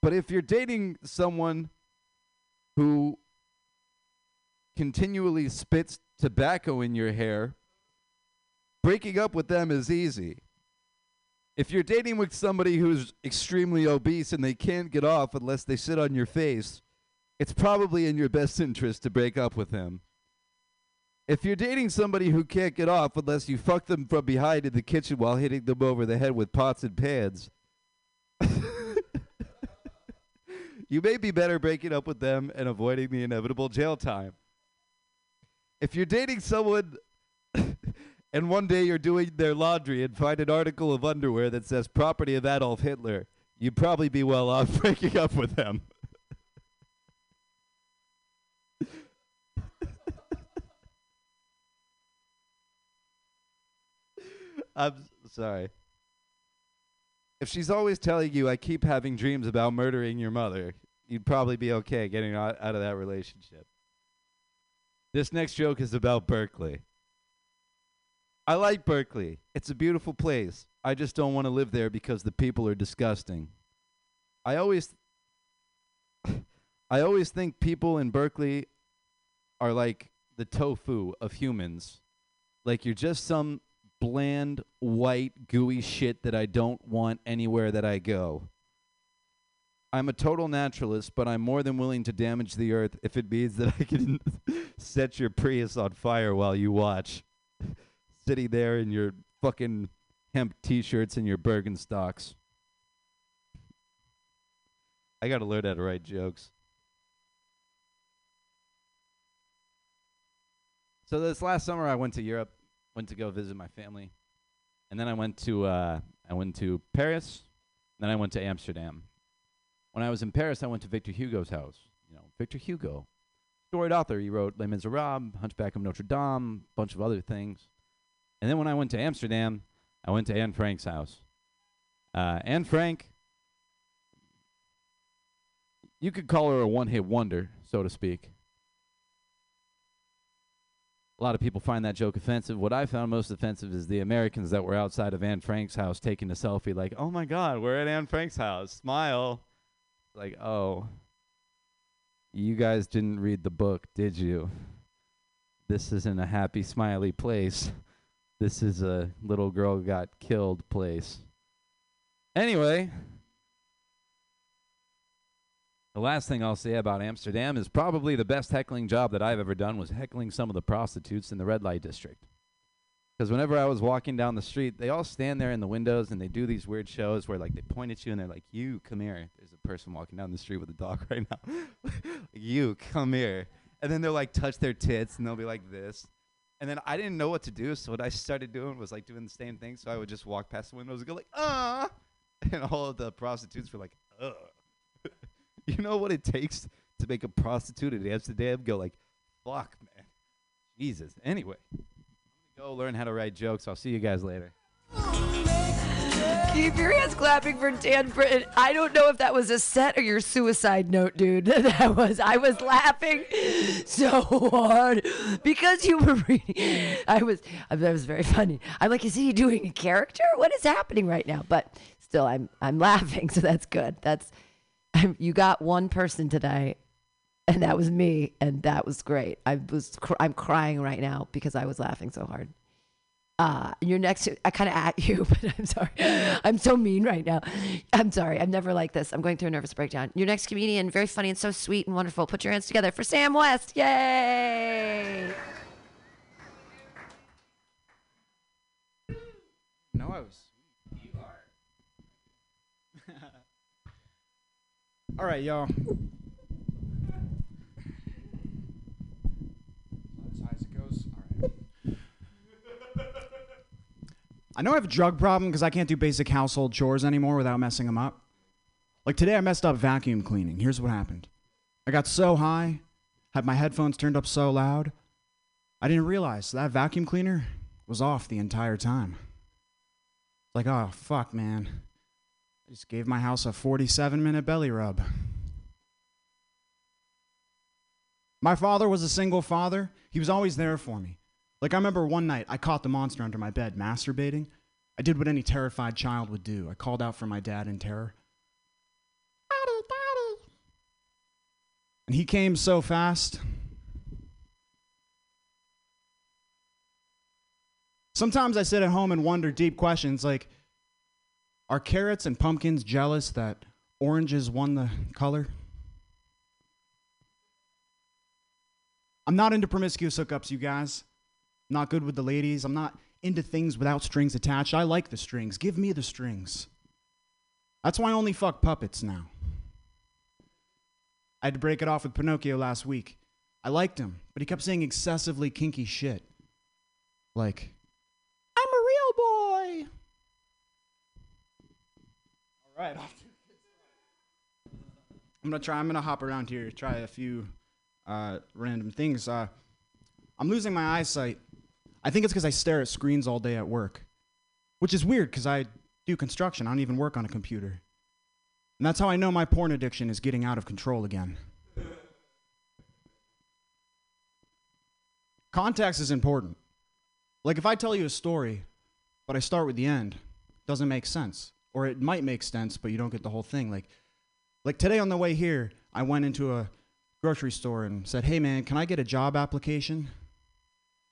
But if you're dating someone who continually spits tobacco in your hair, breaking up with them is easy. If you're dating with somebody who's extremely obese and they can't get off unless they sit on your face, it's probably in your best interest to break up with them. If you're dating somebody who can't get off unless you fuck them from behind in the kitchen while hitting them over the head with pots and pans, you may be better breaking up with them and avoiding the inevitable jail time. If you're dating someone and one day you're doing their laundry and find an article of underwear that says property of Adolf Hitler, you'd probably be well off breaking up with them. I'm sorry. If she's always telling you, I keep having dreams about murdering your mother, you'd probably be okay getting out of that relationship. This next joke is about Berkeley. I like Berkeley. It's a beautiful place. I just don't want to live there because the people are disgusting. I always think people in Berkeley are like the tofu of humans. Like you're just some bland, white, gooey shit that I don't want anywhere that I go. I'm a total naturalist, but I'm more than willing to damage the earth if it means that I can set your Prius on fire while you watch. Sitting there in your fucking hemp t-shirts and your Birkenstocks. I gotta learn how to write jokes. So this last summer I went to Europe. Went to go visit my family, and then I went to Paris, and then I went to Amsterdam. When I was in Paris, I went to Victor Hugo's house. You know, Victor Hugo, storied author. He wrote Les Miserables, Hunchback of Notre Dame, a bunch of other things. And then when I went to Amsterdam, I went to Anne Frank's house. Anne Frank, you could call her a one-hit wonder, so to speak. A lot of people find that joke offensive. What I found most offensive is the Americans that were outside of Anne Frank's house taking a selfie like, oh, my God, we're at Anne Frank's house. Smile. Like, oh, you guys didn't read the book, did you? This isn't a happy, smiley place. This is a little girl got killed place. Anyway, the last thing I'll say about Amsterdam is probably the best heckling job that I've ever done was heckling some of the prostitutes in the red light district. Because whenever I was walking down the street, they all stand there in the windows and they do these weird shows where like they point at you and they're like, you, come here. There's a person walking down the street with a dog right now. You, come here. And then they'll like touch their tits and they'll be like this. And then I didn't know what to do. So what I started doing was like doing the same thing. So I would just walk past the windows and go like, ah. And all of the prostitutes were like, ugh. You know what it takes to make a prostitute in Amsterdam go like, fuck, man. Jesus. Anyway, I'm going to go learn how to write jokes. I'll see you guys later. Keep your hands clapping for Dan Britton. I don't know if that was a set or your suicide note, dude. That was, I was laughing so hard because you were reading. That was very funny. I'm like, is he doing a character? What is happening right now? But still, I'm laughing, so that's good. You got one person today, and that was me, and that was great. I'm crying right now because I was laughing so hard. You're next. I kind of at you, but I'm sorry. I'm so mean right now. I'm sorry. I'm never like this. I'm going through a nervous breakdown. Your next comedian, very funny and so sweet and wonderful. Put your hands together for Sam West. Yay! No, I was. You are. All right, y'all. I know I have a drug problem because I can't do basic household chores anymore without messing them up. Like today I messed up vacuum cleaning. Here's what happened. I got so high, had my headphones turned up so loud, I didn't realize that vacuum cleaner was off the entire time. Like, oh, fuck, man. I just gave my house a 47-minute belly rub. My father was a single father. He was always there for me. Like, I remember one night, I caught the monster under my bed masturbating. I did what any terrified child would do. I called out for my dad in terror. Daddy, daddy. And he came so fast. Sometimes I sit at home and wonder deep questions like, are carrots and pumpkins jealous that oranges won the color? I'm not into promiscuous hookups, you guys. Not good with the ladies. I'm not into things without strings attached. I like the strings. Give me the strings. That's why I only fuck puppets now. I had to break it off with Pinocchio last week. I liked him, but he kept saying excessively kinky shit. Like, I'm a real boy. All right. I'm going to hop around here, try a few random things. I'm losing my eyesight. I think it's because I stare at screens all day at work, which is weird because I do construction. I don't even work on a computer. And that's how I know my porn addiction is getting out of control again. Context is important. Like if I tell you a story, but I start with the end, it doesn't make sense. Or it might make sense, but you don't get the whole thing. Like today on the way here, I went into a grocery store and said, hey man, can I get a job application?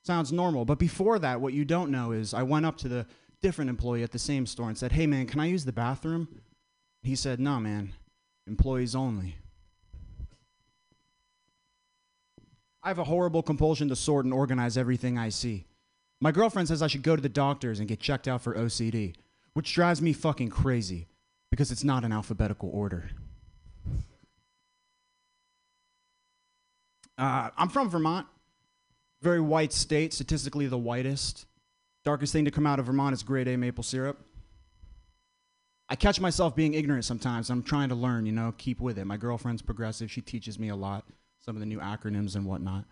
Sounds normal, but before that, what you don't know is I went up to the different employee at the same store and said, hey man, can I use the bathroom? He said, no man, employees only. I have a horrible compulsion to sort and organize everything I see. My girlfriend says I should go to the doctors and get checked out for OCD, which drives me fucking crazy because it's not in alphabetical order. I'm from Vermont. Very white state, statistically the whitest. Darkest thing to come out of Vermont is grade A maple syrup. I catch myself being ignorant sometimes. I'm trying to learn, you know, keep with it. My girlfriend's progressive. She teaches me a lot, some of the new acronyms and whatnot.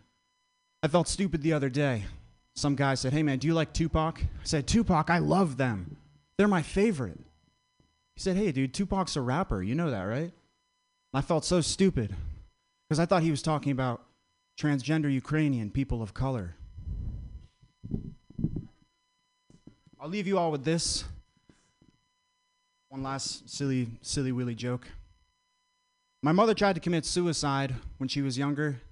I felt stupid the other day. Some guy said, hey man, do you like Tupac? I said, Tupac, I love them. They're my favorite. He said, hey dude, Tupac's a rapper. You know that, right? I felt so stupid because I thought he was talking about transgender Ukrainian people of color. I'll leave you all with this. One last silly willy joke. My mother tried to commit suicide when she was younger.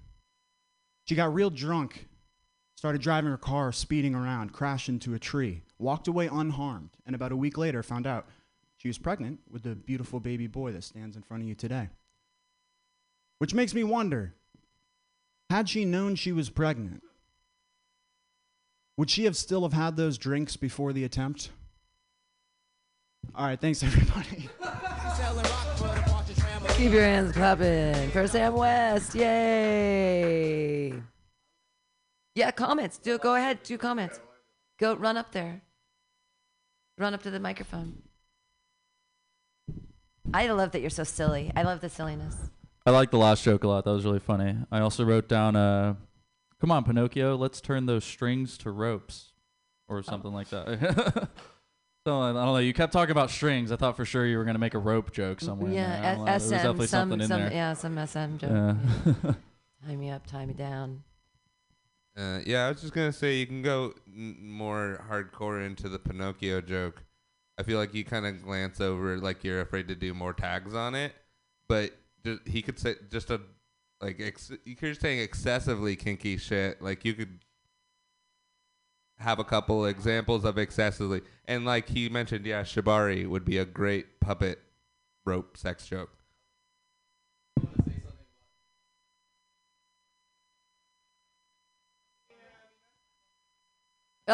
She got real drunk, started driving her car, speeding around, crashed into a tree, walked away unharmed, and about a week later found out she was pregnant with the beautiful baby boy that stands in front of you today. Which makes me wonder, had she known she was pregnant, would she have still have had those drinks before the attempt? All right, thanks everybody. Keep your hands clapping for Sam West, yay! Yeah, comments. Go ahead, do comments. Go run up there. Run up to the microphone. I love that you're so silly. I love the silliness. I like the last joke a lot. That was really funny. I also wrote down, come on, Pinocchio, let's turn those strings to ropes or something like that. So I don't know. You kept talking about strings. I thought for sure you were gonna make a rope joke somewhere. Yeah, in there. SM. There was something in there. Yeah, some SM joke. Yeah. Yeah. Tie me up, tie me down. Yeah, I was just gonna say you can go more hardcore into the Pinocchio joke. I feel like you kind of glance over like you're afraid to do more tags on it, but he could say just a like you're saying excessively kinky shit. Like you could have a couple examples of excessively, and like he mentioned, yeah, shibari would be a great puppet rope sex joke.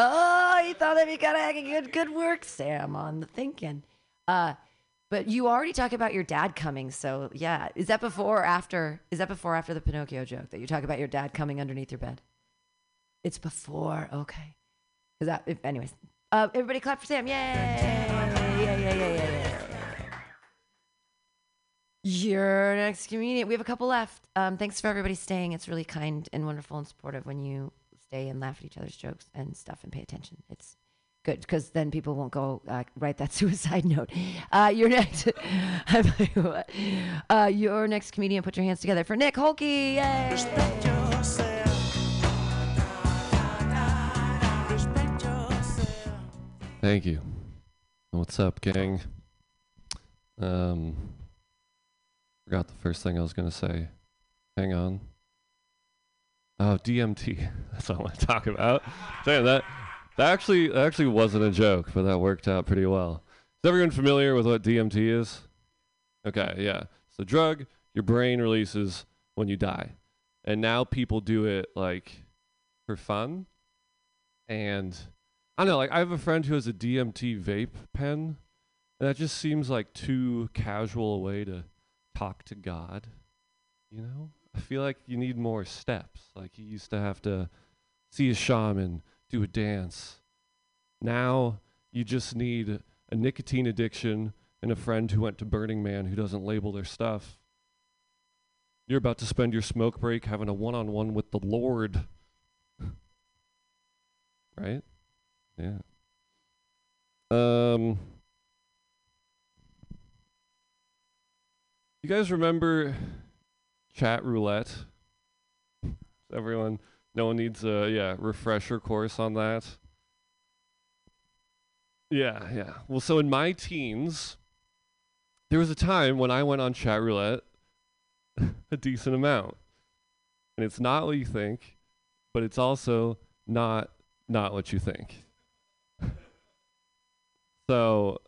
Oh, he thought that'd be kind of good work, Sam, on the thinking. But you already talked about your dad coming, so yeah. Is that before or after? Is that before or after the Pinocchio joke that you talk about your dad coming underneath your bed? It's before, okay. Is that? Anyways, everybody clap for Sam! Yay! Yeah. Your next comedian. We have a couple left. Thanks for everybody staying. It's really kind and wonderful and supportive when you stay and laugh at each other's jokes and stuff and pay attention. It's good because then people won't go write that suicide note. Your next comedian, put your hands together for Nick Holke. Yay! Respect yourself. Respect yourself. Thank you. What's up, gang? Forgot the first thing I was going to say. Hang on. Oh, DMT. That's all I want to talk about. Damn, that actually wasn't a joke, but that worked out pretty well. Is everyone familiar with what DMT is? Okay, yeah. It's a drug your brain releases when you die. And now people do it, like, for fun. And, I don't know, like, I have a friend who has a DMT vape pen. And that just seems like too casual a way to talk to God, you know? I feel like you need more steps. Like you used to have to see a shaman, do a dance. Now you just need a nicotine addiction and a friend who went to Burning Man who doesn't label their stuff. You're about to spend your smoke break having a one-on-one with the Lord. Right? Yeah. You guys remember Chat Roulette? Everyone, no one needs a refresher course on that. Yeah. Well, so in my teens, there was a time when I went on Chat Roulette a decent amount, and it's not what you think, but it's also not what you think. So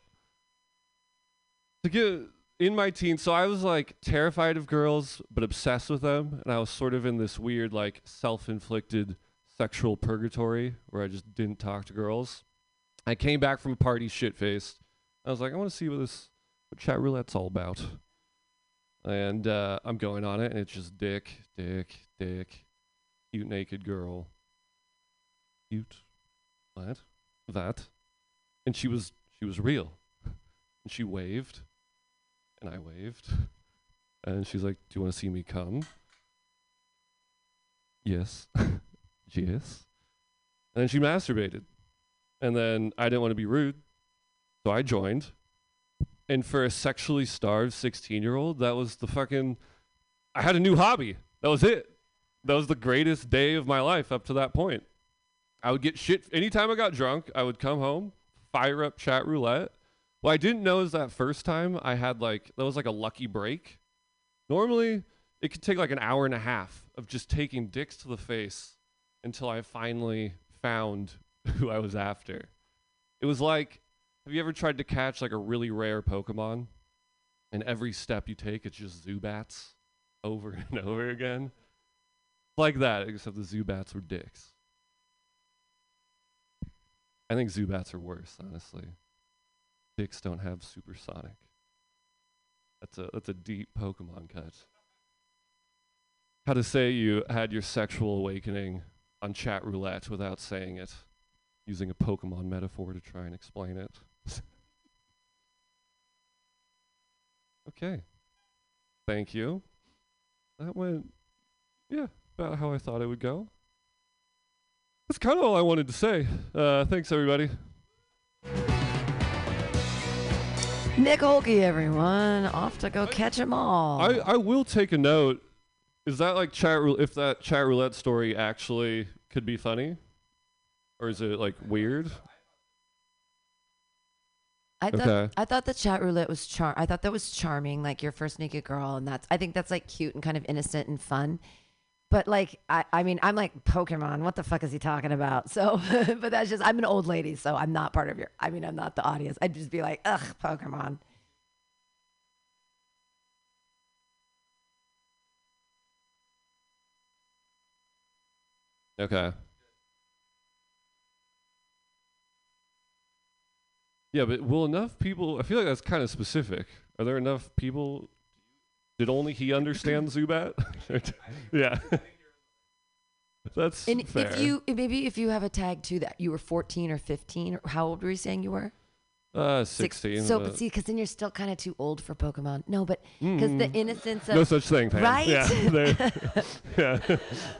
to get. In my teens, so I was like terrified of girls, but obsessed with them. And I was sort of in this weird, like self-inflicted sexual purgatory where I just didn't talk to girls. I came back from a party shit-faced. I was like, I want to see what Chat Roulette's all about. And I'm going on it and it's just dick, cute naked girl. Cute. What? That. And she was real. And she waved. And I waved. And she's like, do you want to see me come? Yes. Yes. And then she masturbated. And then I didn't want to be rude. So I joined. And for a sexually starved 16-year-old, that was the fucking... I had a new hobby. That was it. That was the greatest day of my life up to that point. I would get shit... Anytime I got drunk, I would come home, fire up Chat Roulette. What I didn't know is that first time I had that was like a lucky break. Normally, it could take like an hour and a half of just taking dicks to the face until I finally found who I was after. It was like, have you ever tried to catch like a really rare Pokemon? And every step you take, it's just Zubats over and over again. Like that, except the Zubats were dicks. I think Zubats are worse, honestly. Dicks don't have supersonic. That's a deep Pokemon cut. How to say you had your sexual awakening on Chat Roulette without saying it, using a Pokemon metaphor to try and explain it. Okay. Thank you. That went, about how I thought it would go. That's kind of all I wanted to say. Thanks, everybody. Nick Holke, everyone. Off to go catch them all. I will take a note. Is that like if that Chat Roulette story actually could be funny? Or is it like weird? I thought the Chat Roulette was I thought that was charming, like your first naked girl, and I think that's like cute and kind of innocent and fun. But like, I mean, I'm like Pokemon. What the fuck is he talking about? So, but that's just, I'm an old lady, so I'm not part of your, I mean, I'm not the audience. I'd just be like, ugh, Pokemon. Okay. Yeah, but will enough people... I feel like that's kind of specific. Are there enough people... Did only he understand Zubat? Yeah. That's and fair. If you have a tag, too, that you were 14 or 15, or how old were you saying you were? 16. So, but see, because then you're still kind of too old for Pokemon. No, but... Because the innocence of... No such thing, Pam. Right? Yeah. Yeah.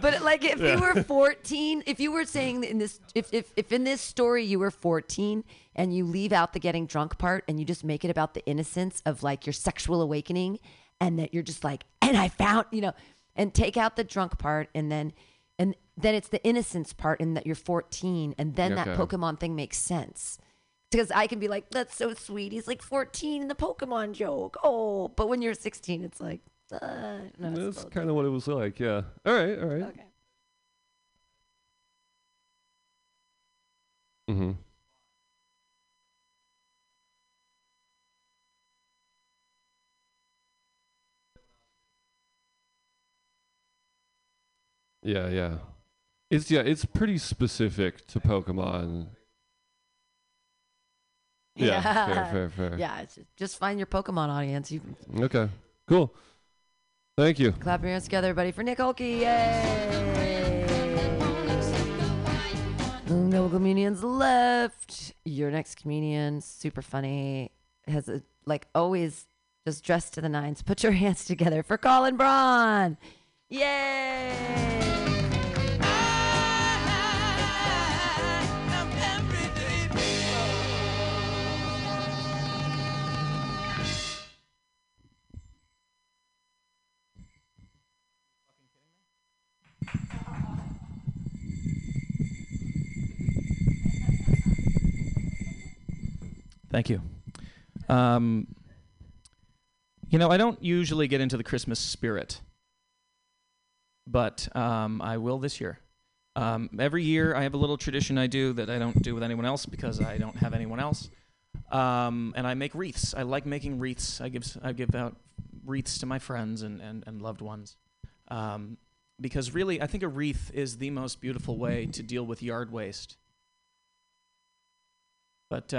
But like if you were 14, if you were saying in this, if in this story you were 14 and you leave out the getting drunk part and you just make it about the innocence of like your sexual awakening and that you're just like, and I found, you know, and take out the drunk part and then it's the innocence part and that you're 14 and then that Pokemon thing makes sense. Because I can be like, that's so sweet. He's like 14 in the Pokemon joke. Oh, but when you're 16, it's like. No, that's kind of what it was like, yeah. All right. Okay. Mm-hmm. Yeah. It's pretty specific to Pokemon. Yeah. Fair. Yeah, it's just find your Pokemon audience. Okay, cool. Thank you. Clap your hands together, everybody, for Nick Holke. Yay! No comedians left. Your next comedian, super funny, has a, like always just dressed to the nines. Put your hands together for Colin Braun. Yay! Thank you. You know, I don't usually get into the Christmas spirit, but I will this year. Every year I have a little tradition I do that I don't do with anyone else because I don't have anyone else. And I make wreaths. I like making wreaths. I give out wreaths to my friends and loved ones. Because really, I think a wreath is the most beautiful way to deal with yard waste. But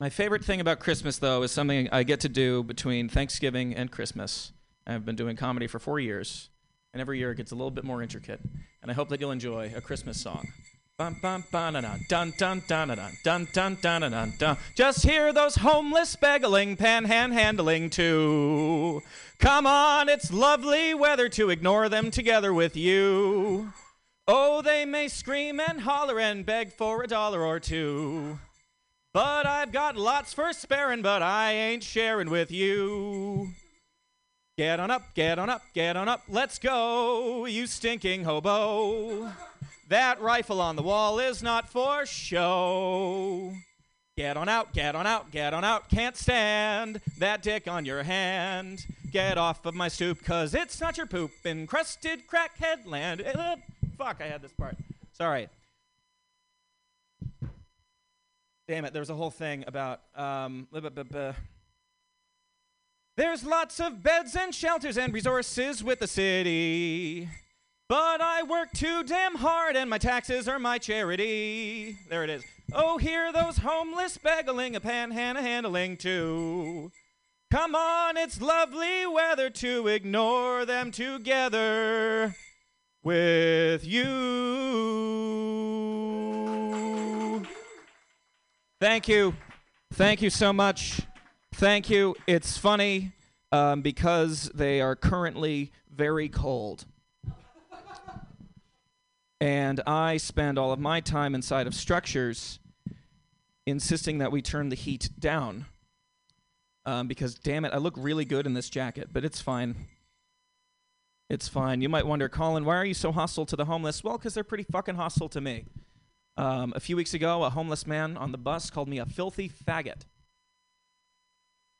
my favorite thing about Christmas, though, is something I get to do between Thanksgiving and Christmas. I've been doing comedy for 4 years, and every year it gets a little bit more intricate. And I hope that you'll enjoy a Christmas song. Bum bum ba na dun dun dun dun dun dun dun dun dun. Just hear those homeless begging, panhandling too. Come on, it's lovely weather to ignore them together with you. Oh, they may scream and holler and beg for $1 or $2. But I've got lots for sparing, but I ain't sharing with you. Get on up, get on up, get on up, let's go, you stinking hobo. That rifle on the wall is not for show. Get on out, get on out, get on out, can't stand that dick on your hand. Get off of my stoop, cause it's not your poop, encrusted crackhead land. Fuck, I had this part. Sorry. Damn it, there was a whole thing about, there's lots of beds and shelters and resources with the city, but I work too damn hard and my taxes are my charity. There it is. Oh, hear those homeless begging, a panhandling too. Come on, it's lovely weather to ignore them together with you. Thank you so much. Thank you. It's funny because they are currently very cold, and I spend all of my time inside of structures, insisting that we turn the heat down. Because, damn it, I look really good in this jacket, but it's fine. It's fine. You might wonder, Colin, why are you so hostile to the homeless? Well, because they're pretty fucking hostile to me. A few weeks ago, a homeless man on the bus called me a filthy faggot,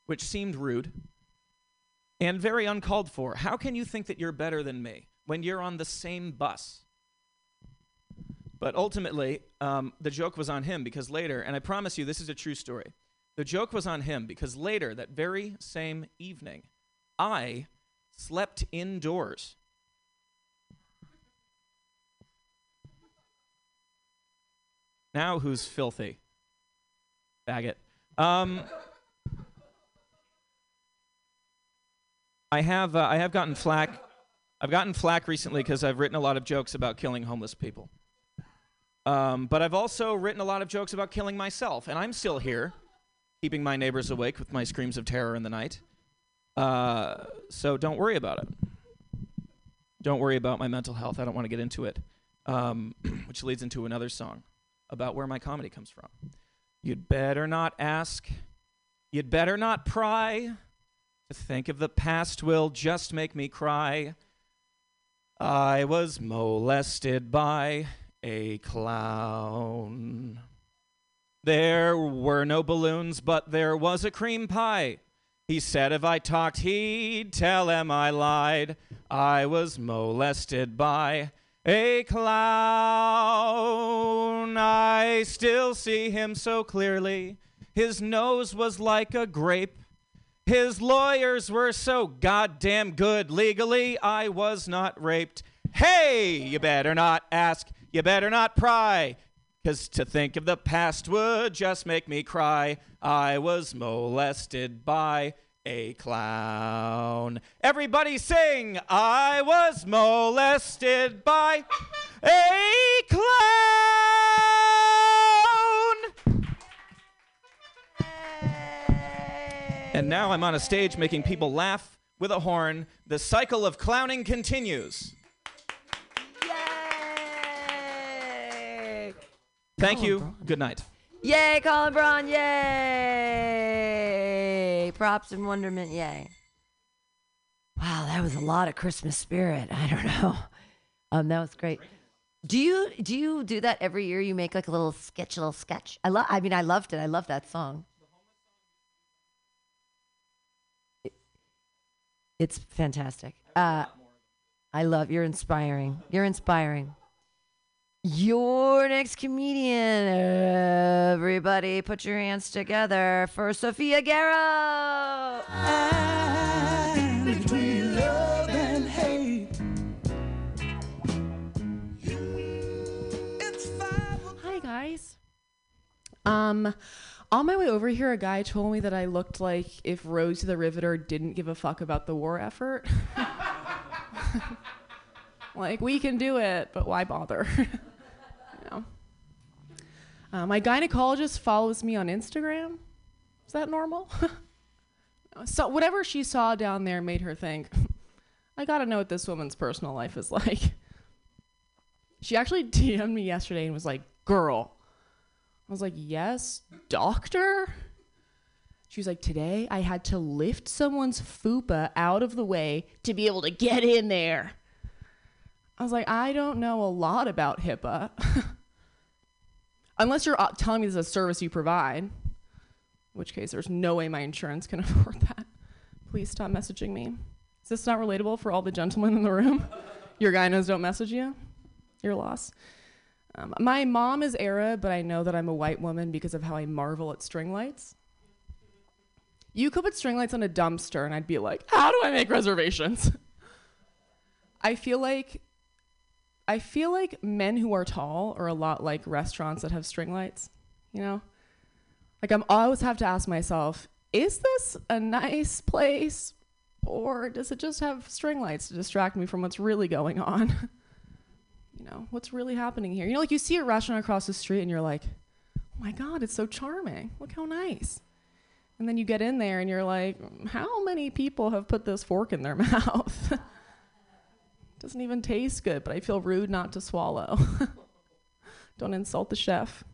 which seemed rude and very uncalled for. How can you think that you're better than me when you're on the same bus? But ultimately, the joke was on him because later, and I promise you this is a true story, the joke was on him because later that very same evening, I slept indoors. Now who's filthy? Faggot. I have gotten flack. I've gotten flack recently because I've written a lot of jokes about killing homeless people. But I've also written a lot of jokes about killing myself, and I'm still here, keeping my neighbors awake with my screams of terror in the night. So don't worry about it. Don't worry about my mental health. I don't want to get into it, which leads into another song about where my comedy comes from. You'd better not ask. You'd better not pry. To think of the past will just make me cry. I was molested by a clown. There were no balloons, but there was a cream pie. He said if I talked, he'd tell him I lied. I was molested by a clown. I still see him so clearly. His nose was like a grape. His lawyers were so goddamn good. Legally, I was not raped. Hey, you better not ask. You better not pry, 'cause to think of the past would just make me cry. I was molested by a clown. Everybody sing, I was molested by a clown. And now I'm on a stage making people laugh with a horn. The cycle of clowning continues. Thank Colin you. Braun. Good night. Yay, Colin Braun. Yay. Props and wonderment. Yay. Wow, that was a lot of Christmas spirit. I don't know. That was great. Do you do that every year? You make like a little sketch, I loved it. I love that song. It's fantastic. You're inspiring. You're inspiring. Your next comedian, everybody put your hands together for Sofia Garrow. And between love and hate, it's 5. Hi guys. On my way over here, a guy told me that I looked like if Rose the Riveter didn't give a fuck about the war effort. Like, we can do it, but why bother? You know. My gynecologist follows me on Instagram. Is that normal? So whatever she saw down there made her think, I gotta know what this woman's personal life is like. She actually DM'd me yesterday and was like, girl. I was like, yes, doctor? She was like, today I had to lift someone's fupa out of the way to be able to get in there. I was like, I don't know a lot about HIPAA. Unless you're telling me this is a service you provide, in which case there's no way my insurance can afford that. Please stop messaging me. Is this not relatable for all the gentlemen in the room? Your gynos don't message you? Your loss. My mom is Arab, but I know that I'm a white woman because of how I marvel at string lights. You could put string lights on a dumpster and I'd be like, how do I make reservations? I feel like men who are tall are a lot like restaurants that have string lights, you know? Like I always have to ask myself, is this a nice place or does it just have string lights to distract me from what's really going on? You know, what's really happening here? You know, like you see a restaurant across the street and you're like, oh my God, it's so charming. Look how nice. And then you get in there and you're like, how many people have put this fork in their mouth? Doesn't even taste good, but I feel rude not to swallow. Don't insult the chef.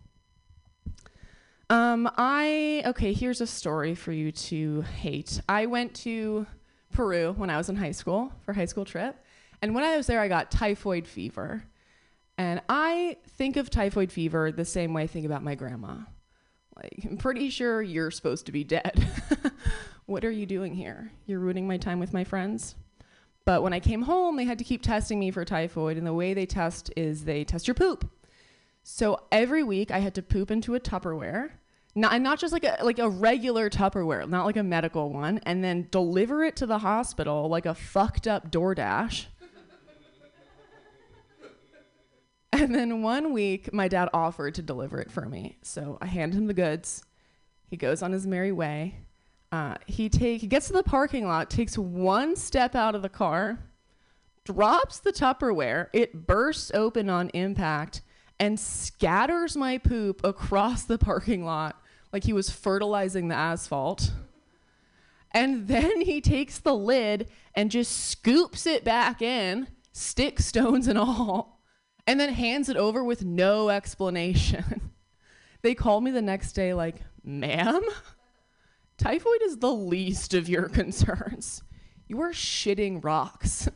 Here's a story for you to hate. I went to Peru when I was in high school for a high school trip. And when I was there, I got typhoid fever. And I think of typhoid fever the same way I think about my grandma. Like, I'm pretty sure you're supposed to be dead. What are you doing here? You're ruining my time with my friends. But when I came home, they had to keep testing me for typhoid. And the way they test is they test your poop. So every week I had to poop into a Tupperware, not just like a regular Tupperware, not like a medical one, and then deliver it to the hospital like a fucked up DoorDash. And then one week, my dad offered to deliver it for me. So I hand him the goods. He goes on his merry way. He gets to the parking lot, takes one step out of the car, drops the Tupperware. It bursts open on impact and scatters my poop across the parking lot like he was fertilizing the asphalt. And then he takes the lid and just scoops it back in, stick, stones, and all. And then hands it over with no explanation. They called me the next day like, ma'am, typhoid is the least of your concerns. You are shitting rocks.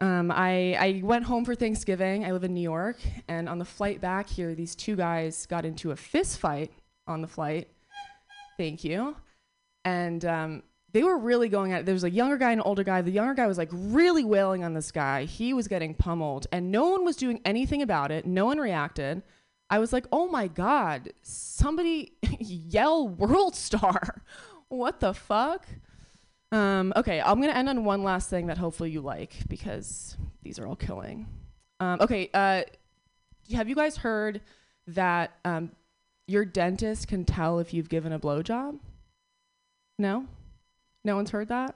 I went home for Thanksgiving. I live in New York. And on the flight back here, these two guys got into a fist fight on the flight. Thank you. And they were really going at it. There was a younger guy and an older guy. The younger guy was like really wailing on this guy. He was getting pummeled and no one was doing anything about it. No one reacted. I was like, oh my God, somebody yell world star. What the fuck? Okay, I'm gonna end on one last thing that hopefully you like because these are all killing. Have you guys heard that your dentist can tell if you've given a blowjob? No? No one's heard that?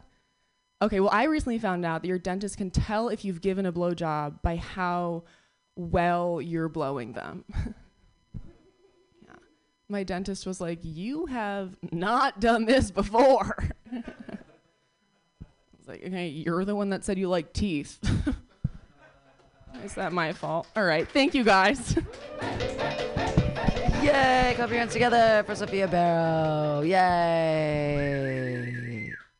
Okay, well, I recently found out that your dentist can tell if you've given a blowjob by how well you're blowing them. Yeah. My dentist was like, you have not done this before. I was like, okay, you're the one that said you like teeth. Is that my fault? All right, thank you guys. Yay, clap your hands together for Sophia Barrow. Yay.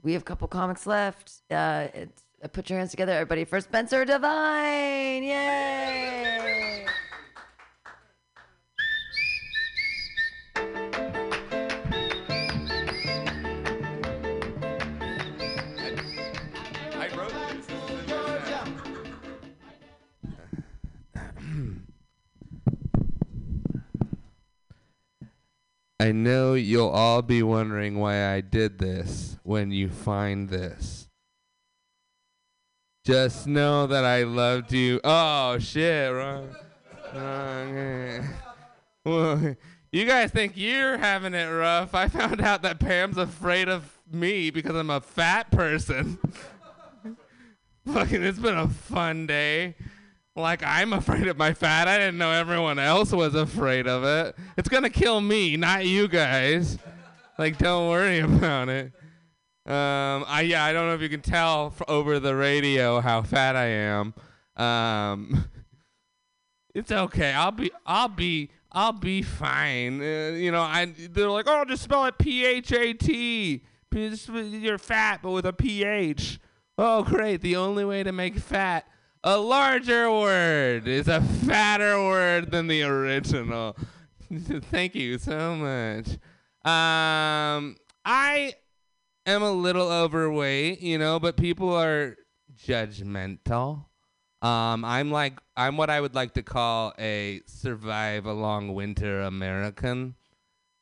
We have a couple comics left. Put your hands together, everybody, for Spencer Devine. Yay! I wrote this. I know you'll all be wondering why I did this when you find this. Just know that I loved you. Oh, shit, wrong. Well, you guys think you're having it rough. I found out that Pam's afraid of me because I'm a fat person. Fucking, it's been a fun day. Like, I'm afraid of my fat. I didn't know everyone else was afraid of it. It's gonna kill me, not you guys. Like, don't worry about it. I don't know if you can tell over the radio how fat I am. It's okay. I'll be fine. They're like, oh, just spell it PHAT. You're fat, but with a PH. Oh, great. The only way to make fat a larger word is a fatter word than the original. Thank you so much. I am a little overweight, but people are judgmental. I'm what I would like to call a survive a long winter American.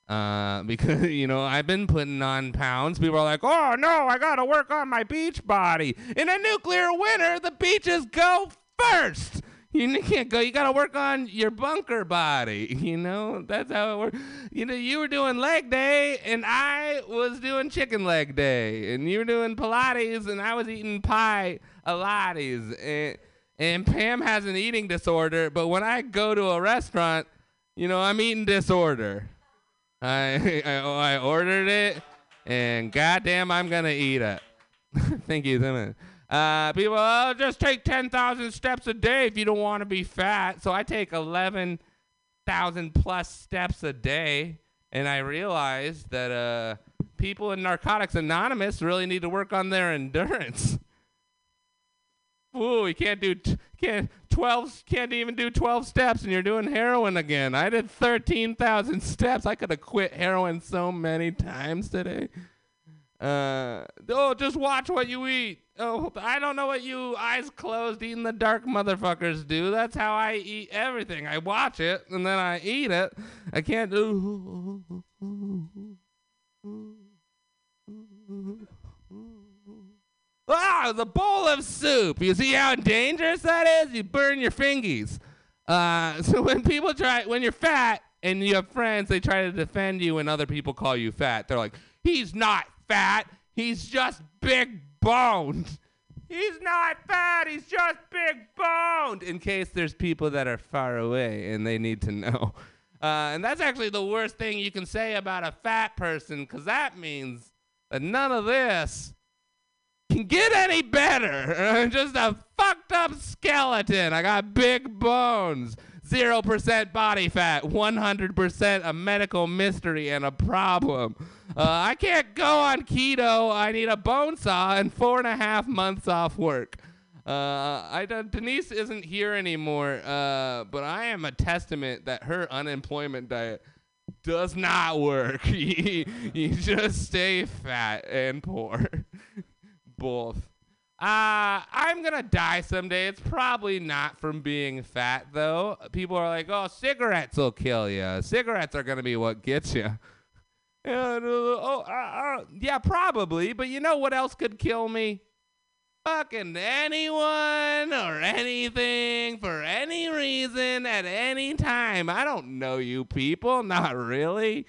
Because, I've been putting on pounds. People are like, oh, no, I got to work on my beach body. In a nuclear winter, the beaches go first. You can't go. You got to work on your bunker body. That's how it works. You were doing leg day, and I was doing chicken leg day. And you were doing Pilates, and I was eating pie a lattes. And Pam has an eating disorder, but when I go to a restaurant, I'm eating disorder. I ordered it, and goddamn, I'm gonna eat it. Thank you so much. People, just take 10,000 steps a day if you don't want to be fat. So I take 11 1,000 plus steps a day, and I realized that people in Narcotics Anonymous really need to work on their endurance. Ooh, you can't do can't even do 12 steps, and you're doing heroin again. I did 13,000 steps. I could have quit heroin so many times today. Just watch what you eat. Oh, I don't know what you eyes closed eating the dark motherfuckers do. That's how I eat everything. I watch it and then I eat it. I can't do. Ah, the bowl of soup. You see how dangerous that is? You burn your fingies. So when people try, when you're fat and you have friends, they try to defend you when other people call you fat. They're like, he's not fat. He's just big boned. He's not fat. He's just big boned. In case there's people that are far away and they need to know. And that's actually the worst thing you can say about a fat person, because that means that none of this can get any better. I'm just a fucked up skeleton. I got big bones, 0% body fat, 100% a medical mystery and a problem. I can't go on keto. I need a bone saw and 4.5 months off work. Denise isn't here anymore, but I am a testament that her unemployment diet does not work. You just stay fat and poor. Both. I'm gonna die someday. It's probably not from being fat, though. People are like, oh, cigarettes will kill you. Cigarettes are gonna be what gets you. And, yeah, probably. But you know what else could kill me? Fucking anyone or anything for any reason at any time. I don't know you people. Not really.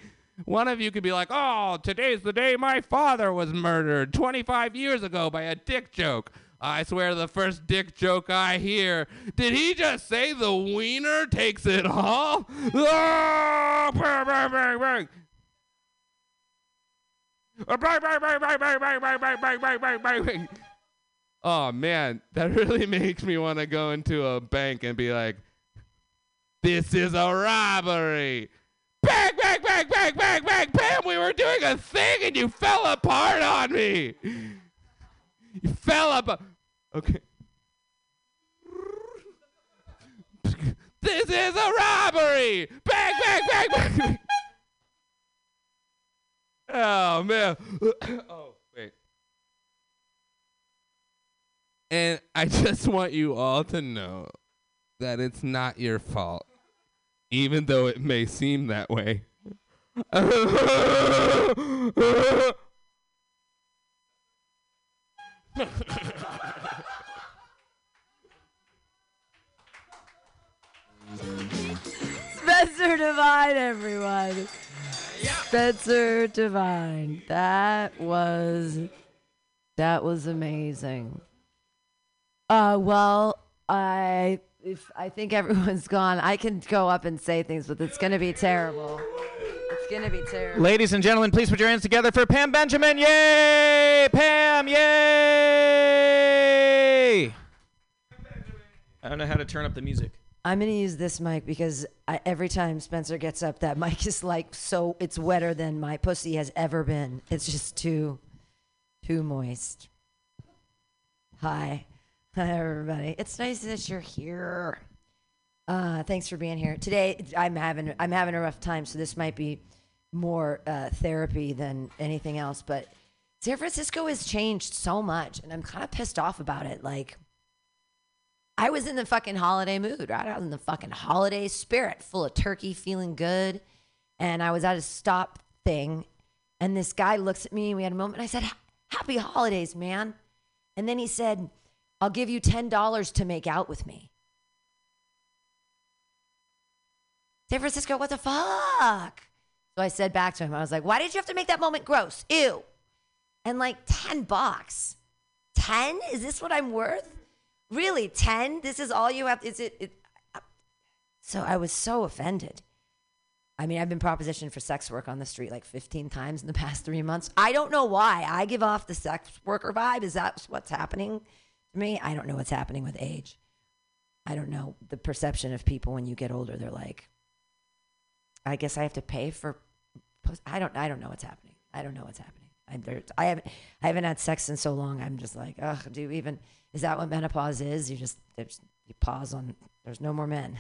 One of you could be like, oh, today's the day my father was murdered 25 years ago by a dick joke. I swear the first dick joke I hear, did he just say the wiener takes it all? Oh, bang, bang, bang, bang. Bang, bang, bang, bang, bang, bang, bang, bang, bang, bang, bang. Oh, man, that really makes me want to go into a bank and be like, this is a robbery. Bang, bang, bang, bang, bang, bang, bam, we were doing a thing and you fell apart on me. You fell apart. Okay. This is a robbery. Bang, bang, bang, bang, bang. Oh, man. Oh, wait. And I just want you all to know that it's not your fault. Even though it may seem that way. Spencer Devine, everyone. Yeah. Spencer Devine. That was amazing. If I think everyone's gone. I can go up and say things, but it's going to be terrible. It's going to be terrible. Ladies and gentlemen, please put your hands together for Pam Benjamin. Yay! Pam, yay! I don't know how to turn up the music. I'm going to use this mic because every time Spencer gets up, that mic is like so, it's wetter than my pussy has ever been. It's just too moist. Hi. Hi, everybody. It's nice that you're here. Thanks for being here. Today, I'm having a rough time, so this might be more therapy than anything else. But San Francisco has changed so much, and I'm kind of pissed off about it. Like, I was in the fucking holiday mood, right? I was in the fucking holiday spirit, full of turkey, feeling good. And I was at a stop thing, and this guy looks at me, and we had a moment. I said, happy holidays, man. And then he said, I'll give you $10 to make out with me. San Francisco, what the fuck? So I said back to him, I was like, why did you have to make that moment gross? Ew. And like $10. 10? Is this what I'm worth? Really, 10? This is all you have? Is it? So I was so offended. I mean, I've been propositioned for sex work on the street like 15 times in the past 3 months. I don't know why. I give off the sex worker vibe. Is that what's happening? Me, I don't know what's happening with age. I don't know the perception of people when you get older. They're like, I guess I have to pay for. I don't know what's happening. I haven't had sex in so long. I'm just like, ugh. Is that what menopause is? You pause on. There's no more men.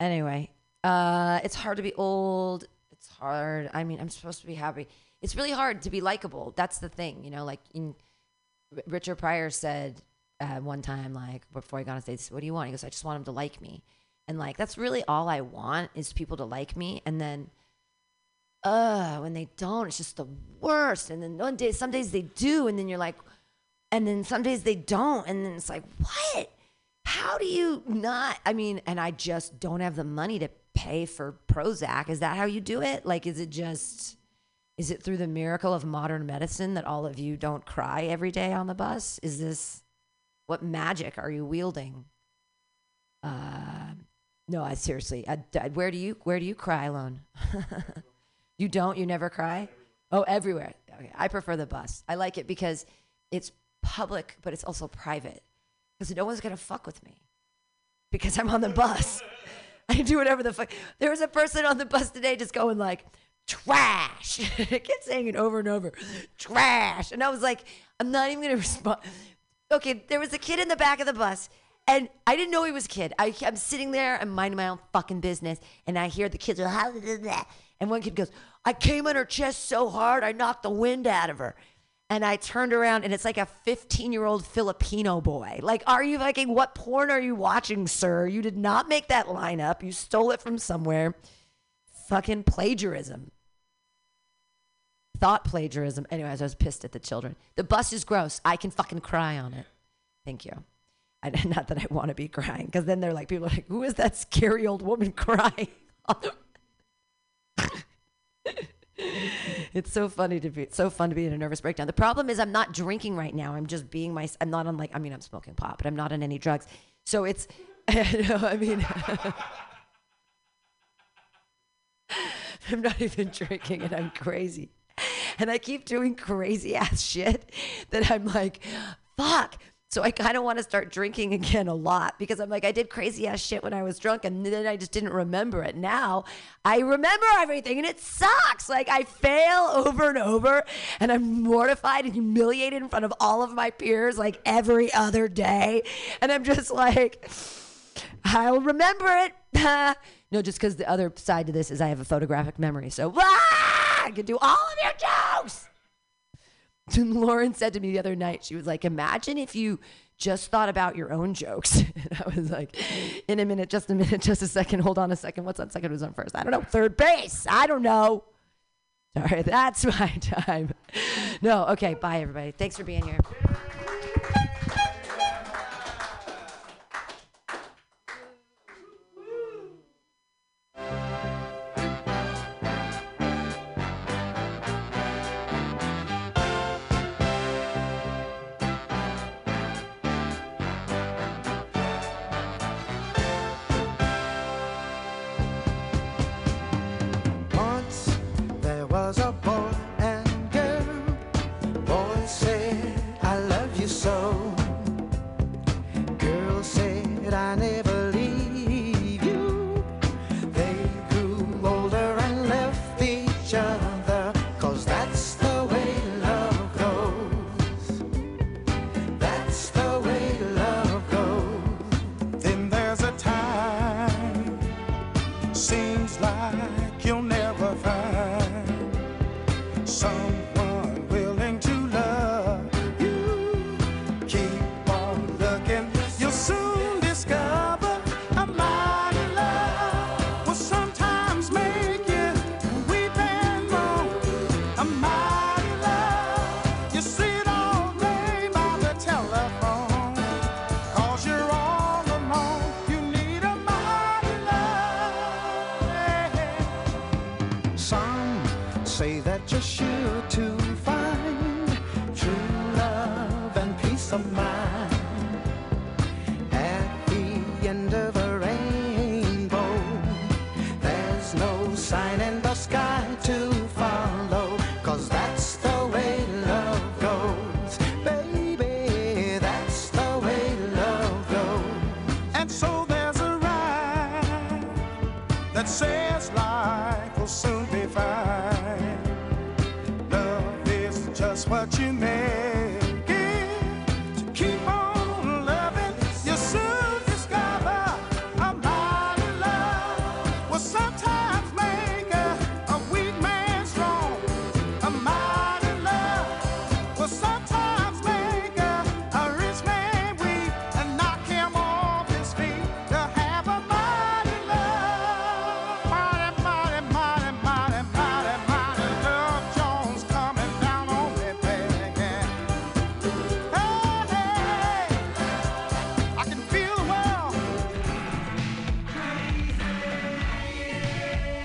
Anyway, it's hard to be old. It's hard. I mean, I'm supposed to be happy. It's really hard to be likable. That's the thing, you know. Like Richard Pryor said one time, like before he got on stage, "What do you want?" He goes, "I just want him to like me," and like that's really all I want is people to like me. And then, when they don't, it's just the worst. And then some days they do, and then you're like, and then some days they don't, and then it's like, what? How do you not? I mean, and I just don't have the money to pay for Prozac. Is that how you do it? Like, is it through the miracle of modern medicine that all of you don't cry every day on the bus? Is this, what magic are you wielding? No, I seriously, where do you cry alone? You don't, you never cry? Oh, everywhere. Okay. I prefer the bus. I like it because it's public, but it's also private. Because no one's going to fuck with me because I'm on the bus. I do whatever the fuck. There was a person on the bus today just going like, trash. I kept saying it over and over, trash. And I was like, I'm not even going to respond. Okay, there was a kid in the back of the bus, and I didn't know he was a kid. I'm sitting there, I'm minding my own fucking business, and I hear the kids go, and one kid goes, I came on her chest so hard, I knocked the wind out of her. And I turned around, and it's like a 15-year-old Filipino boy. Like, are you fucking, what porn are you watching, sir? You did not make that line up. You stole it from somewhere. Fucking plagiarism. Thought plagiarism. Anyways, I was pissed at the children. The bus is gross. I can fucking cry on it. Thank you. Not that I want to be crying, because then they're like, people are like, who is that scary old woman crying? It's so funny to be, it's so fun to be in a nervous breakdown. The problem is I'm not drinking right now. I'm just being my, I'm not on like, I mean, I'm smoking pot, but I'm not on any drugs. So it's, I mean, I'm not even drinking and I'm crazy. And I keep doing crazy ass shit that I'm like, fuck. So I kind of want to start drinking again a lot because I'm like, I did crazy ass shit when I was drunk and then I just didn't remember it. Now I remember everything and it sucks. Like I fail over and over and I'm mortified and humiliated in front of all of my peers like every other day. And I'm just like, I'll remember it. No, just because the other side to this is I have a photographic memory. So I can do all of your jokes. And Lauren said to me the other night, she was like, imagine if you just thought about your own jokes. And I was like, in a minute, just a second, hold on a second. What's on second? Who's on first? I don't know. Third base. I don't know. Sorry, that's my time. No, okay, bye everybody. Thanks for being here. So there's a ride will soon be fine. Love is just what you make it. To keep on loving, you'll soon discover a mighty love will sometimes make a weak man strong. A mighty love will sometimes make a rich man weak and knock him off his feet. To have a mighty love, mighty, mighty, mighty, mighty, mighty, mighty love. Jones coming down on me, baby. Hey, hey, I can feel the world. Go ahead, London. This is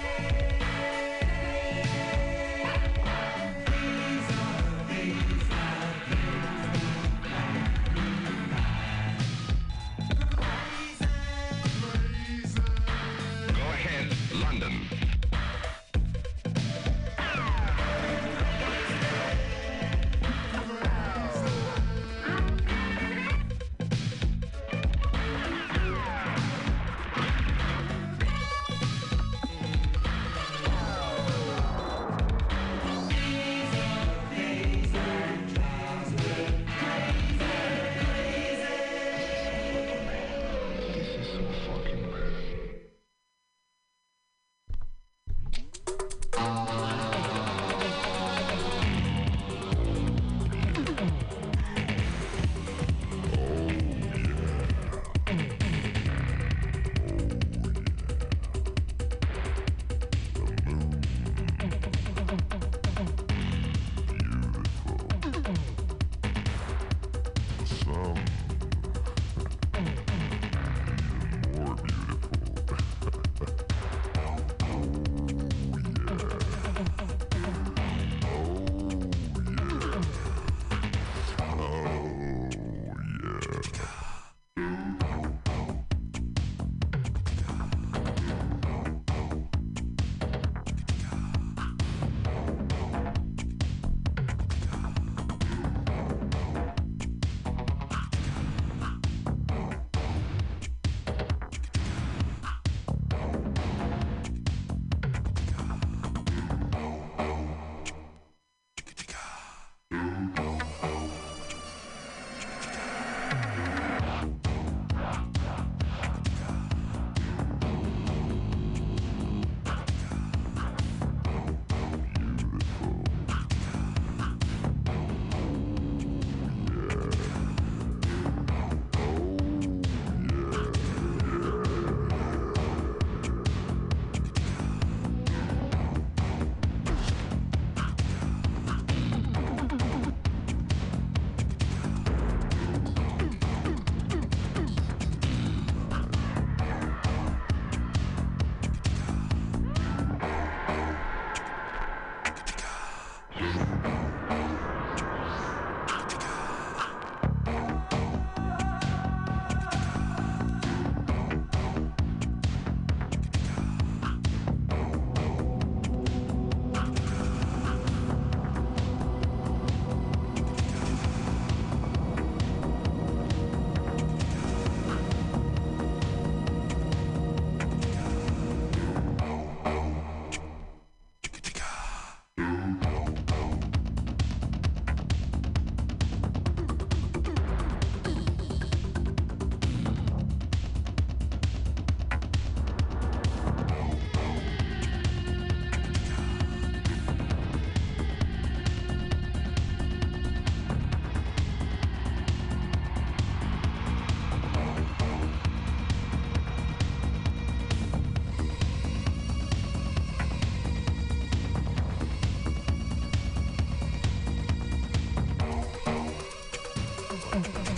so fucking bad.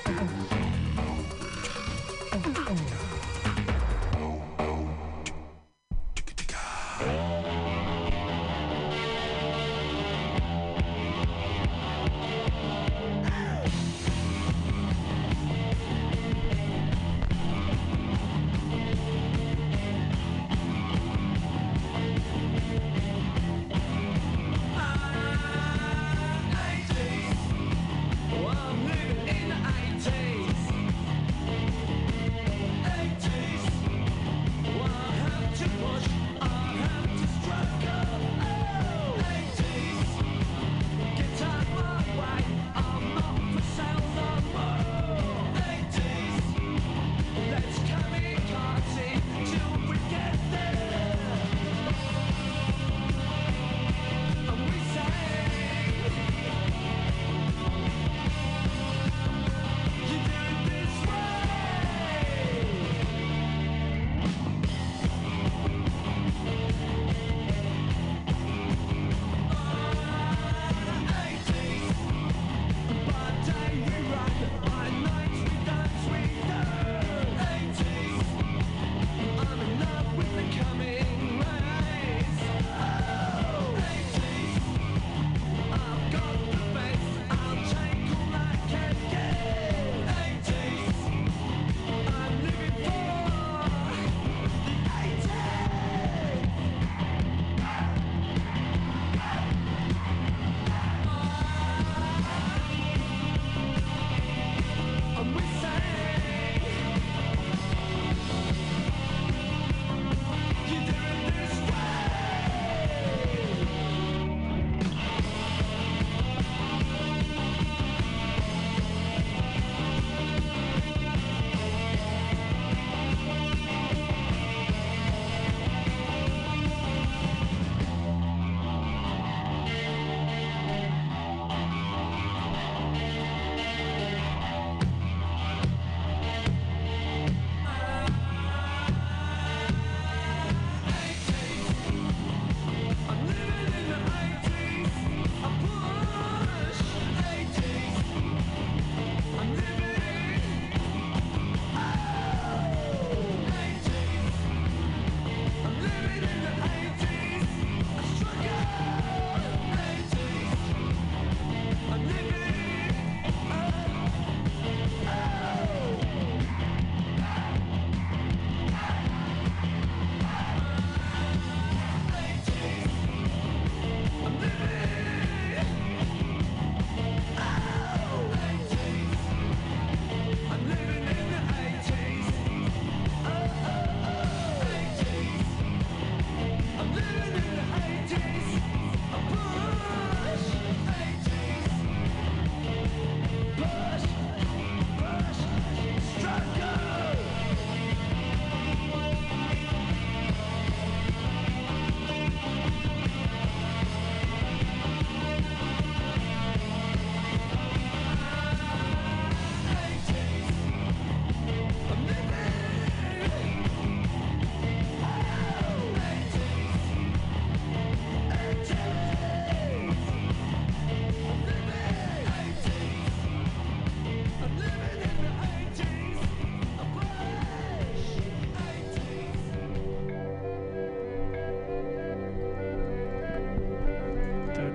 I have to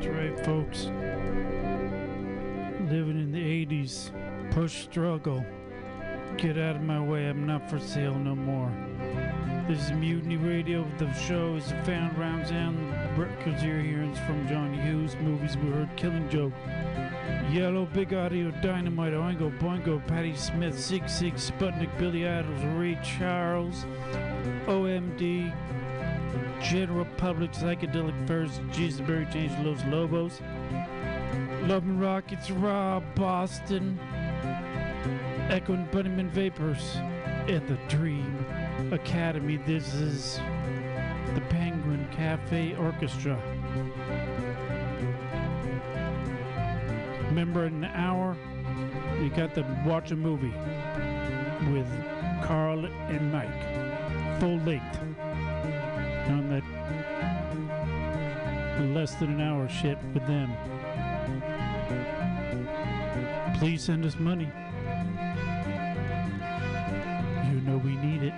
That's right, folks. Living in the 80s. Push struggle. Get out of my way. I'm not for sale no more. This is Mutiny Radio. The show is the found rhymes and records you're hearing from John Hughes. Movies we heard, Killing Joke, Yellow, Big Audio, Dynamite, Oingo Boingo, Patti Smith, Zig Zig, Sputnik, Billy Idols, Ray Charles, OMD, General Public, Psychedelic Furs, Jesus, Berry, James, Los Lobos, Love and Rockets, Rob, Boston, Echo and Bunnyman Vapors, and The Dream Academy. This is the Penguin Cafe Orchestra. Remember, in an hour, you got to watch a movie with Carl and Mike, full length, on that less than an hour shit with them. Please send us money. You know we need it.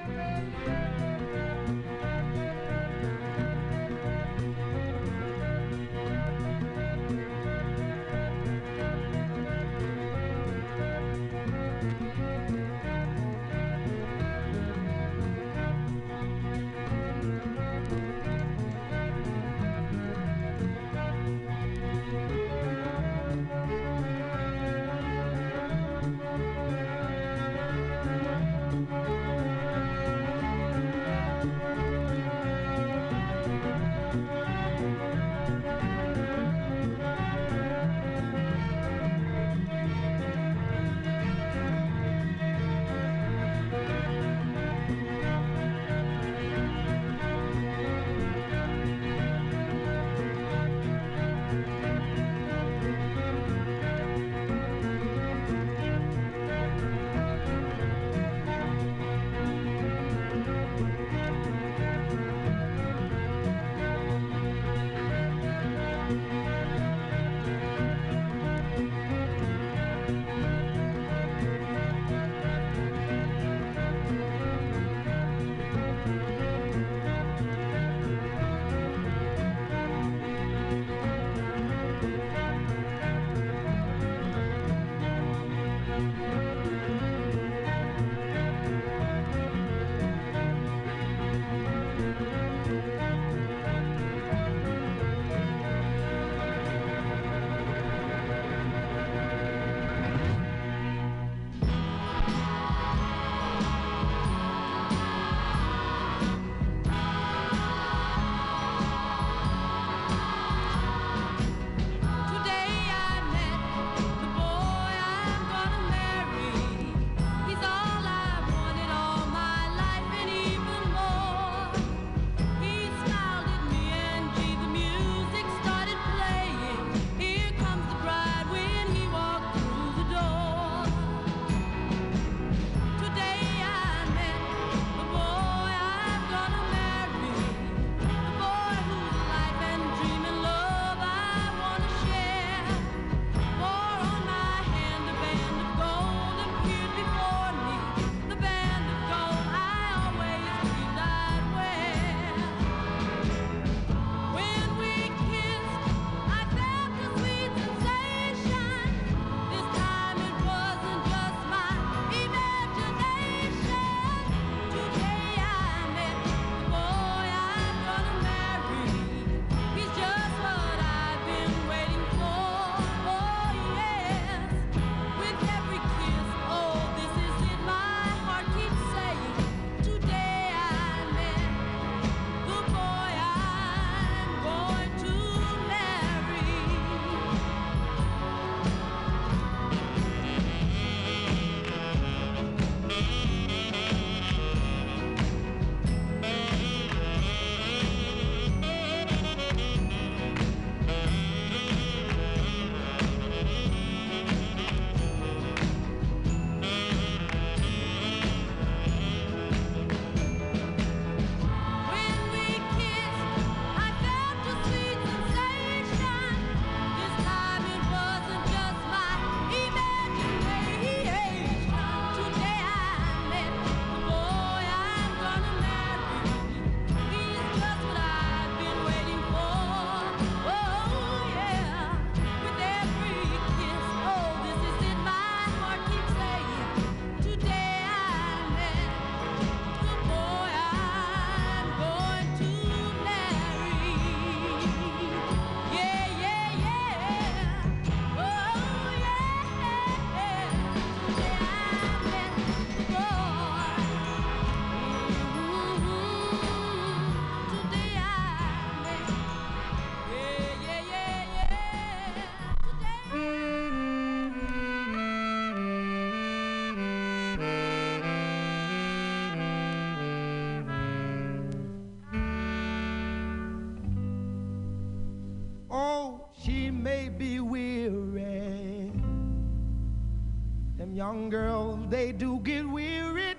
young girls, they do get wearied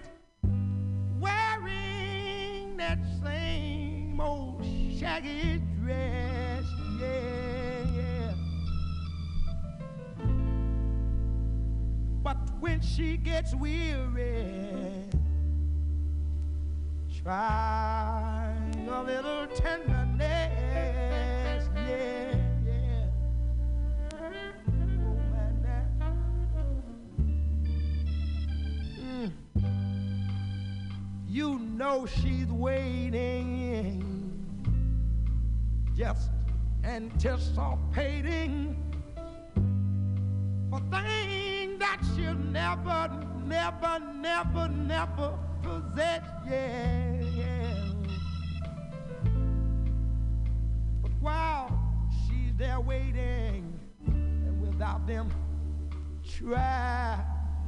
wearing that same old shaggy dress, yeah. But when she gets weary, try a little tenderness, yeah. You know she's waiting, just anticipating for things that she'll never possess, yeah. But while she's there waiting, and without them, try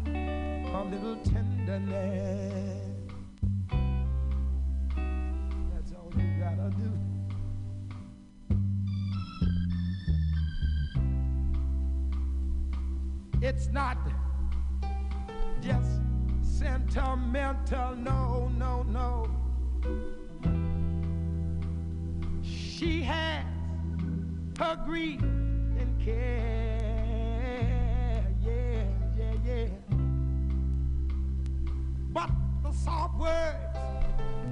a little tenderness. Gotta do. It's not just sentimental, no. She has her grief and care, yeah. But the soft words,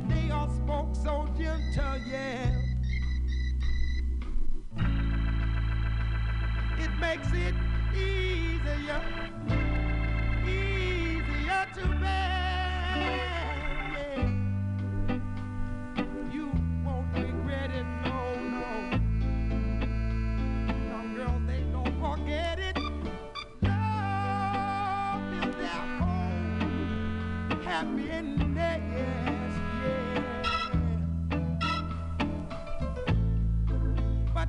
they all spoke so gentle, yeah. It makes it easier to bear, yeah. You won't regret it, no. Young girls, they don't forget it. Love is their home, happy and there, yeah.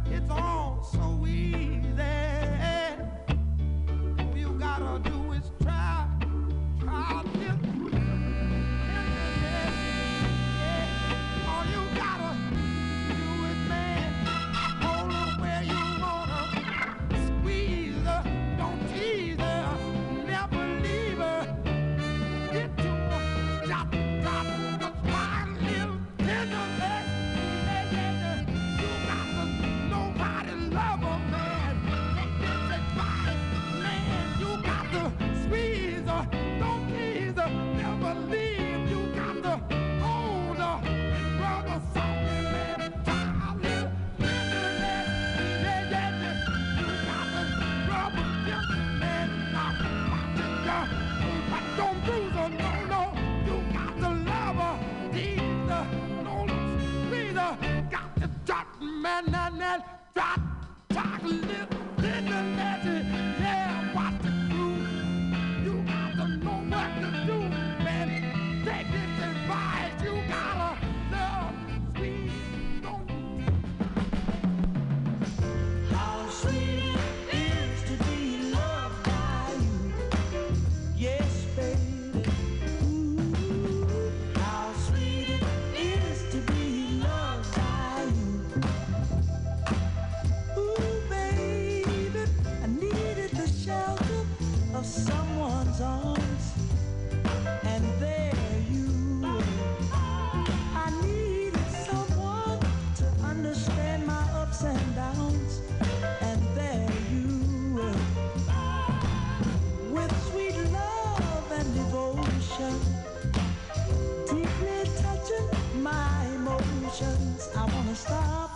It's all so easy. All you gotta do is try this. All you gotta do is, man, hold her where you wanna. Squeeze her, don't tease her, never leave her. Get to her, drop her, try a little tenderness. I wanna stop.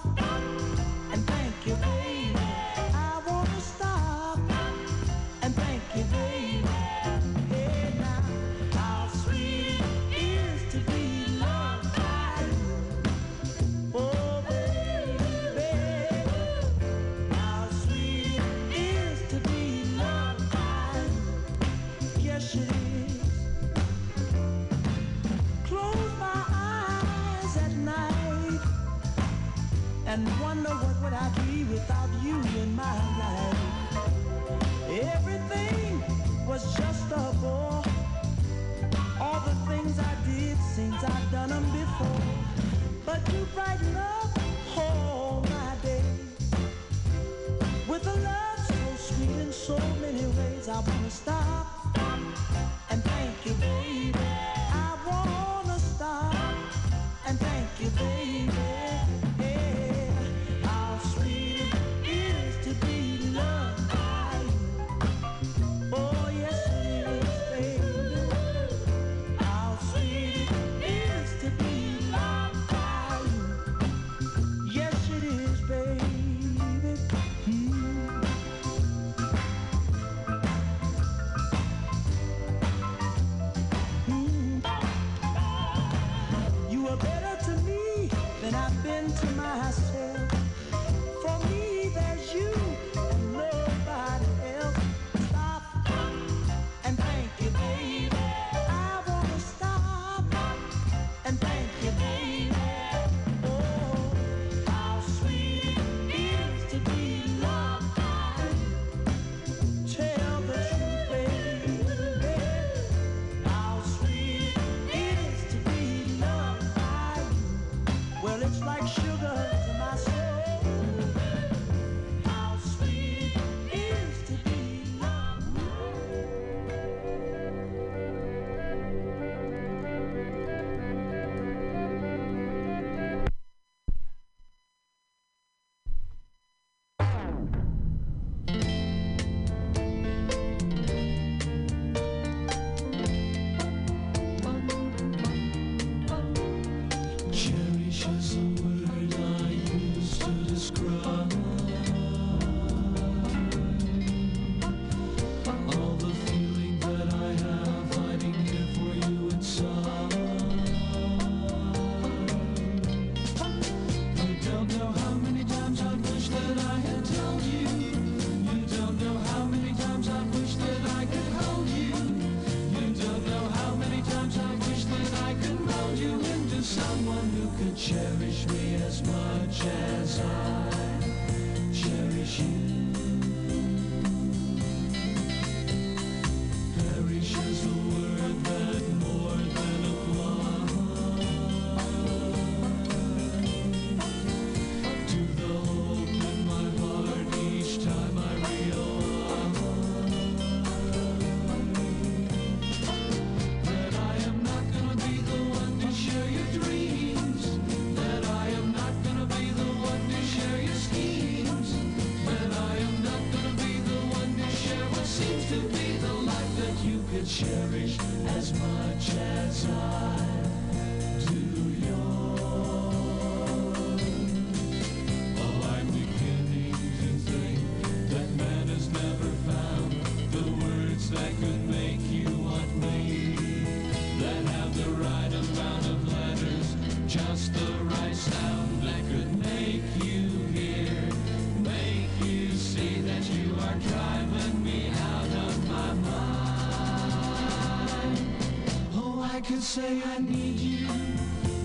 Say I need you,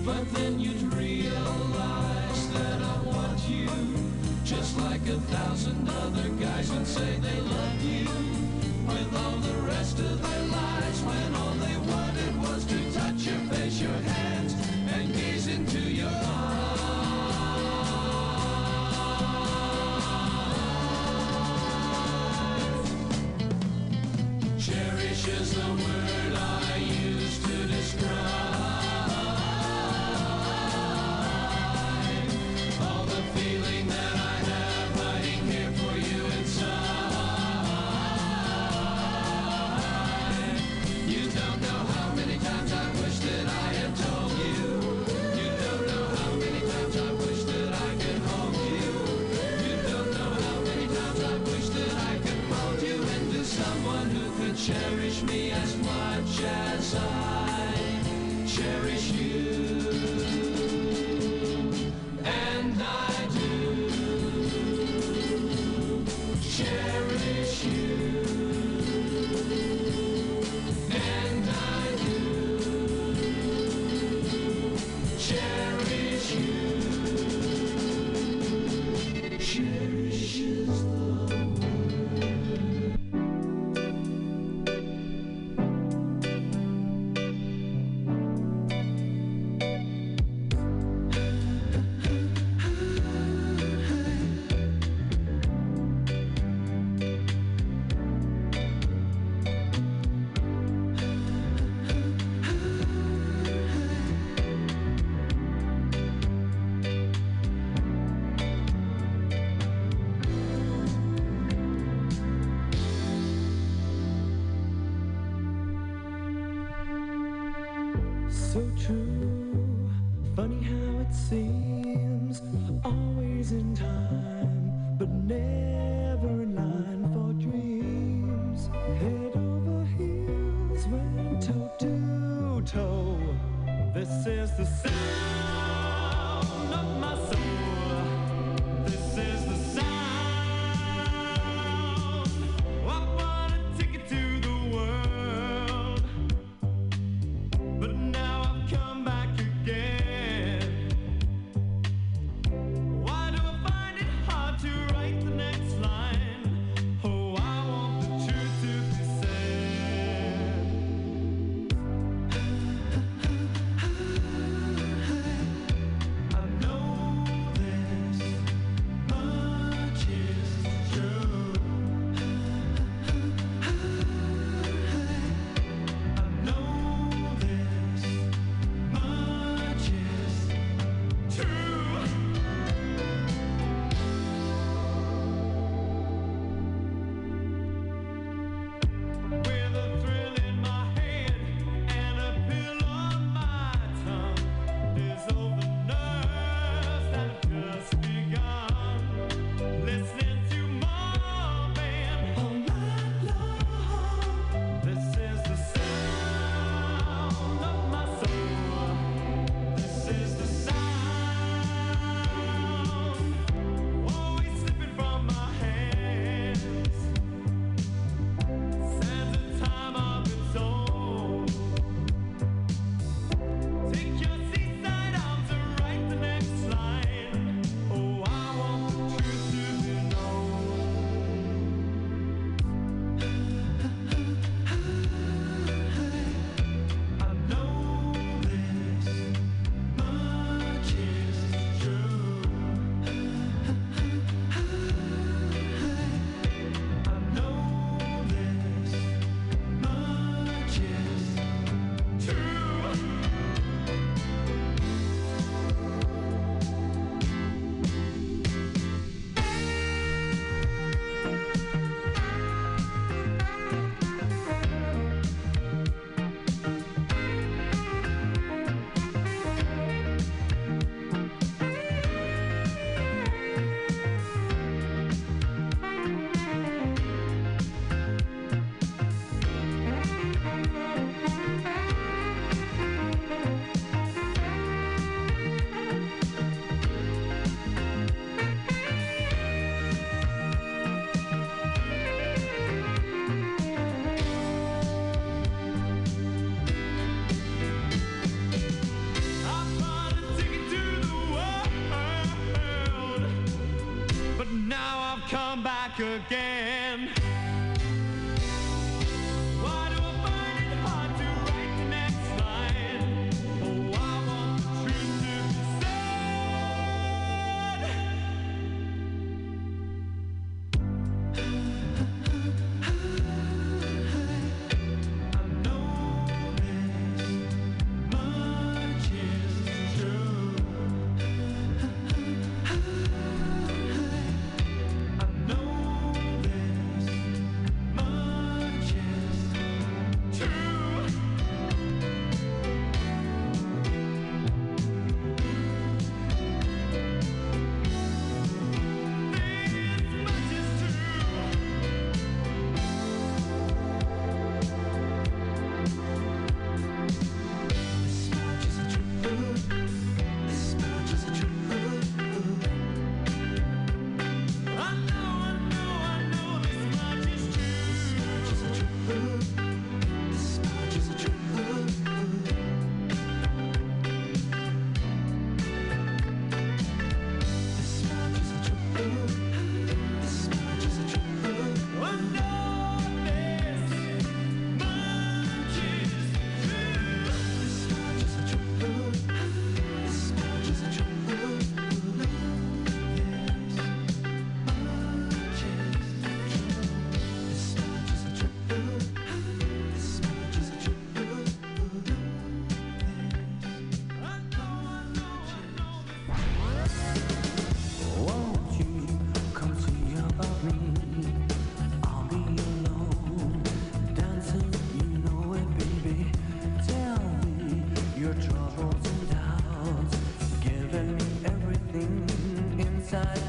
but then you'd realize that I want you, just like 1,000 other guys would say they love you, with all the rest of their lives, when all they wanted was to touch your face, your hands, and gaze into your eyes. Cherish is the word I used to all the feeling that I have hiding here for you inside. You don't know how many times I wish that I had told you. You don't know how many times I wish that I could hold you. You don't know how many times I wish that I could mold you into someone who could cherish me as much as I cherish you, and I do cherish you, and I do cherish you. Cherish is the come back again. Troubles and doubts, giving me everything inside.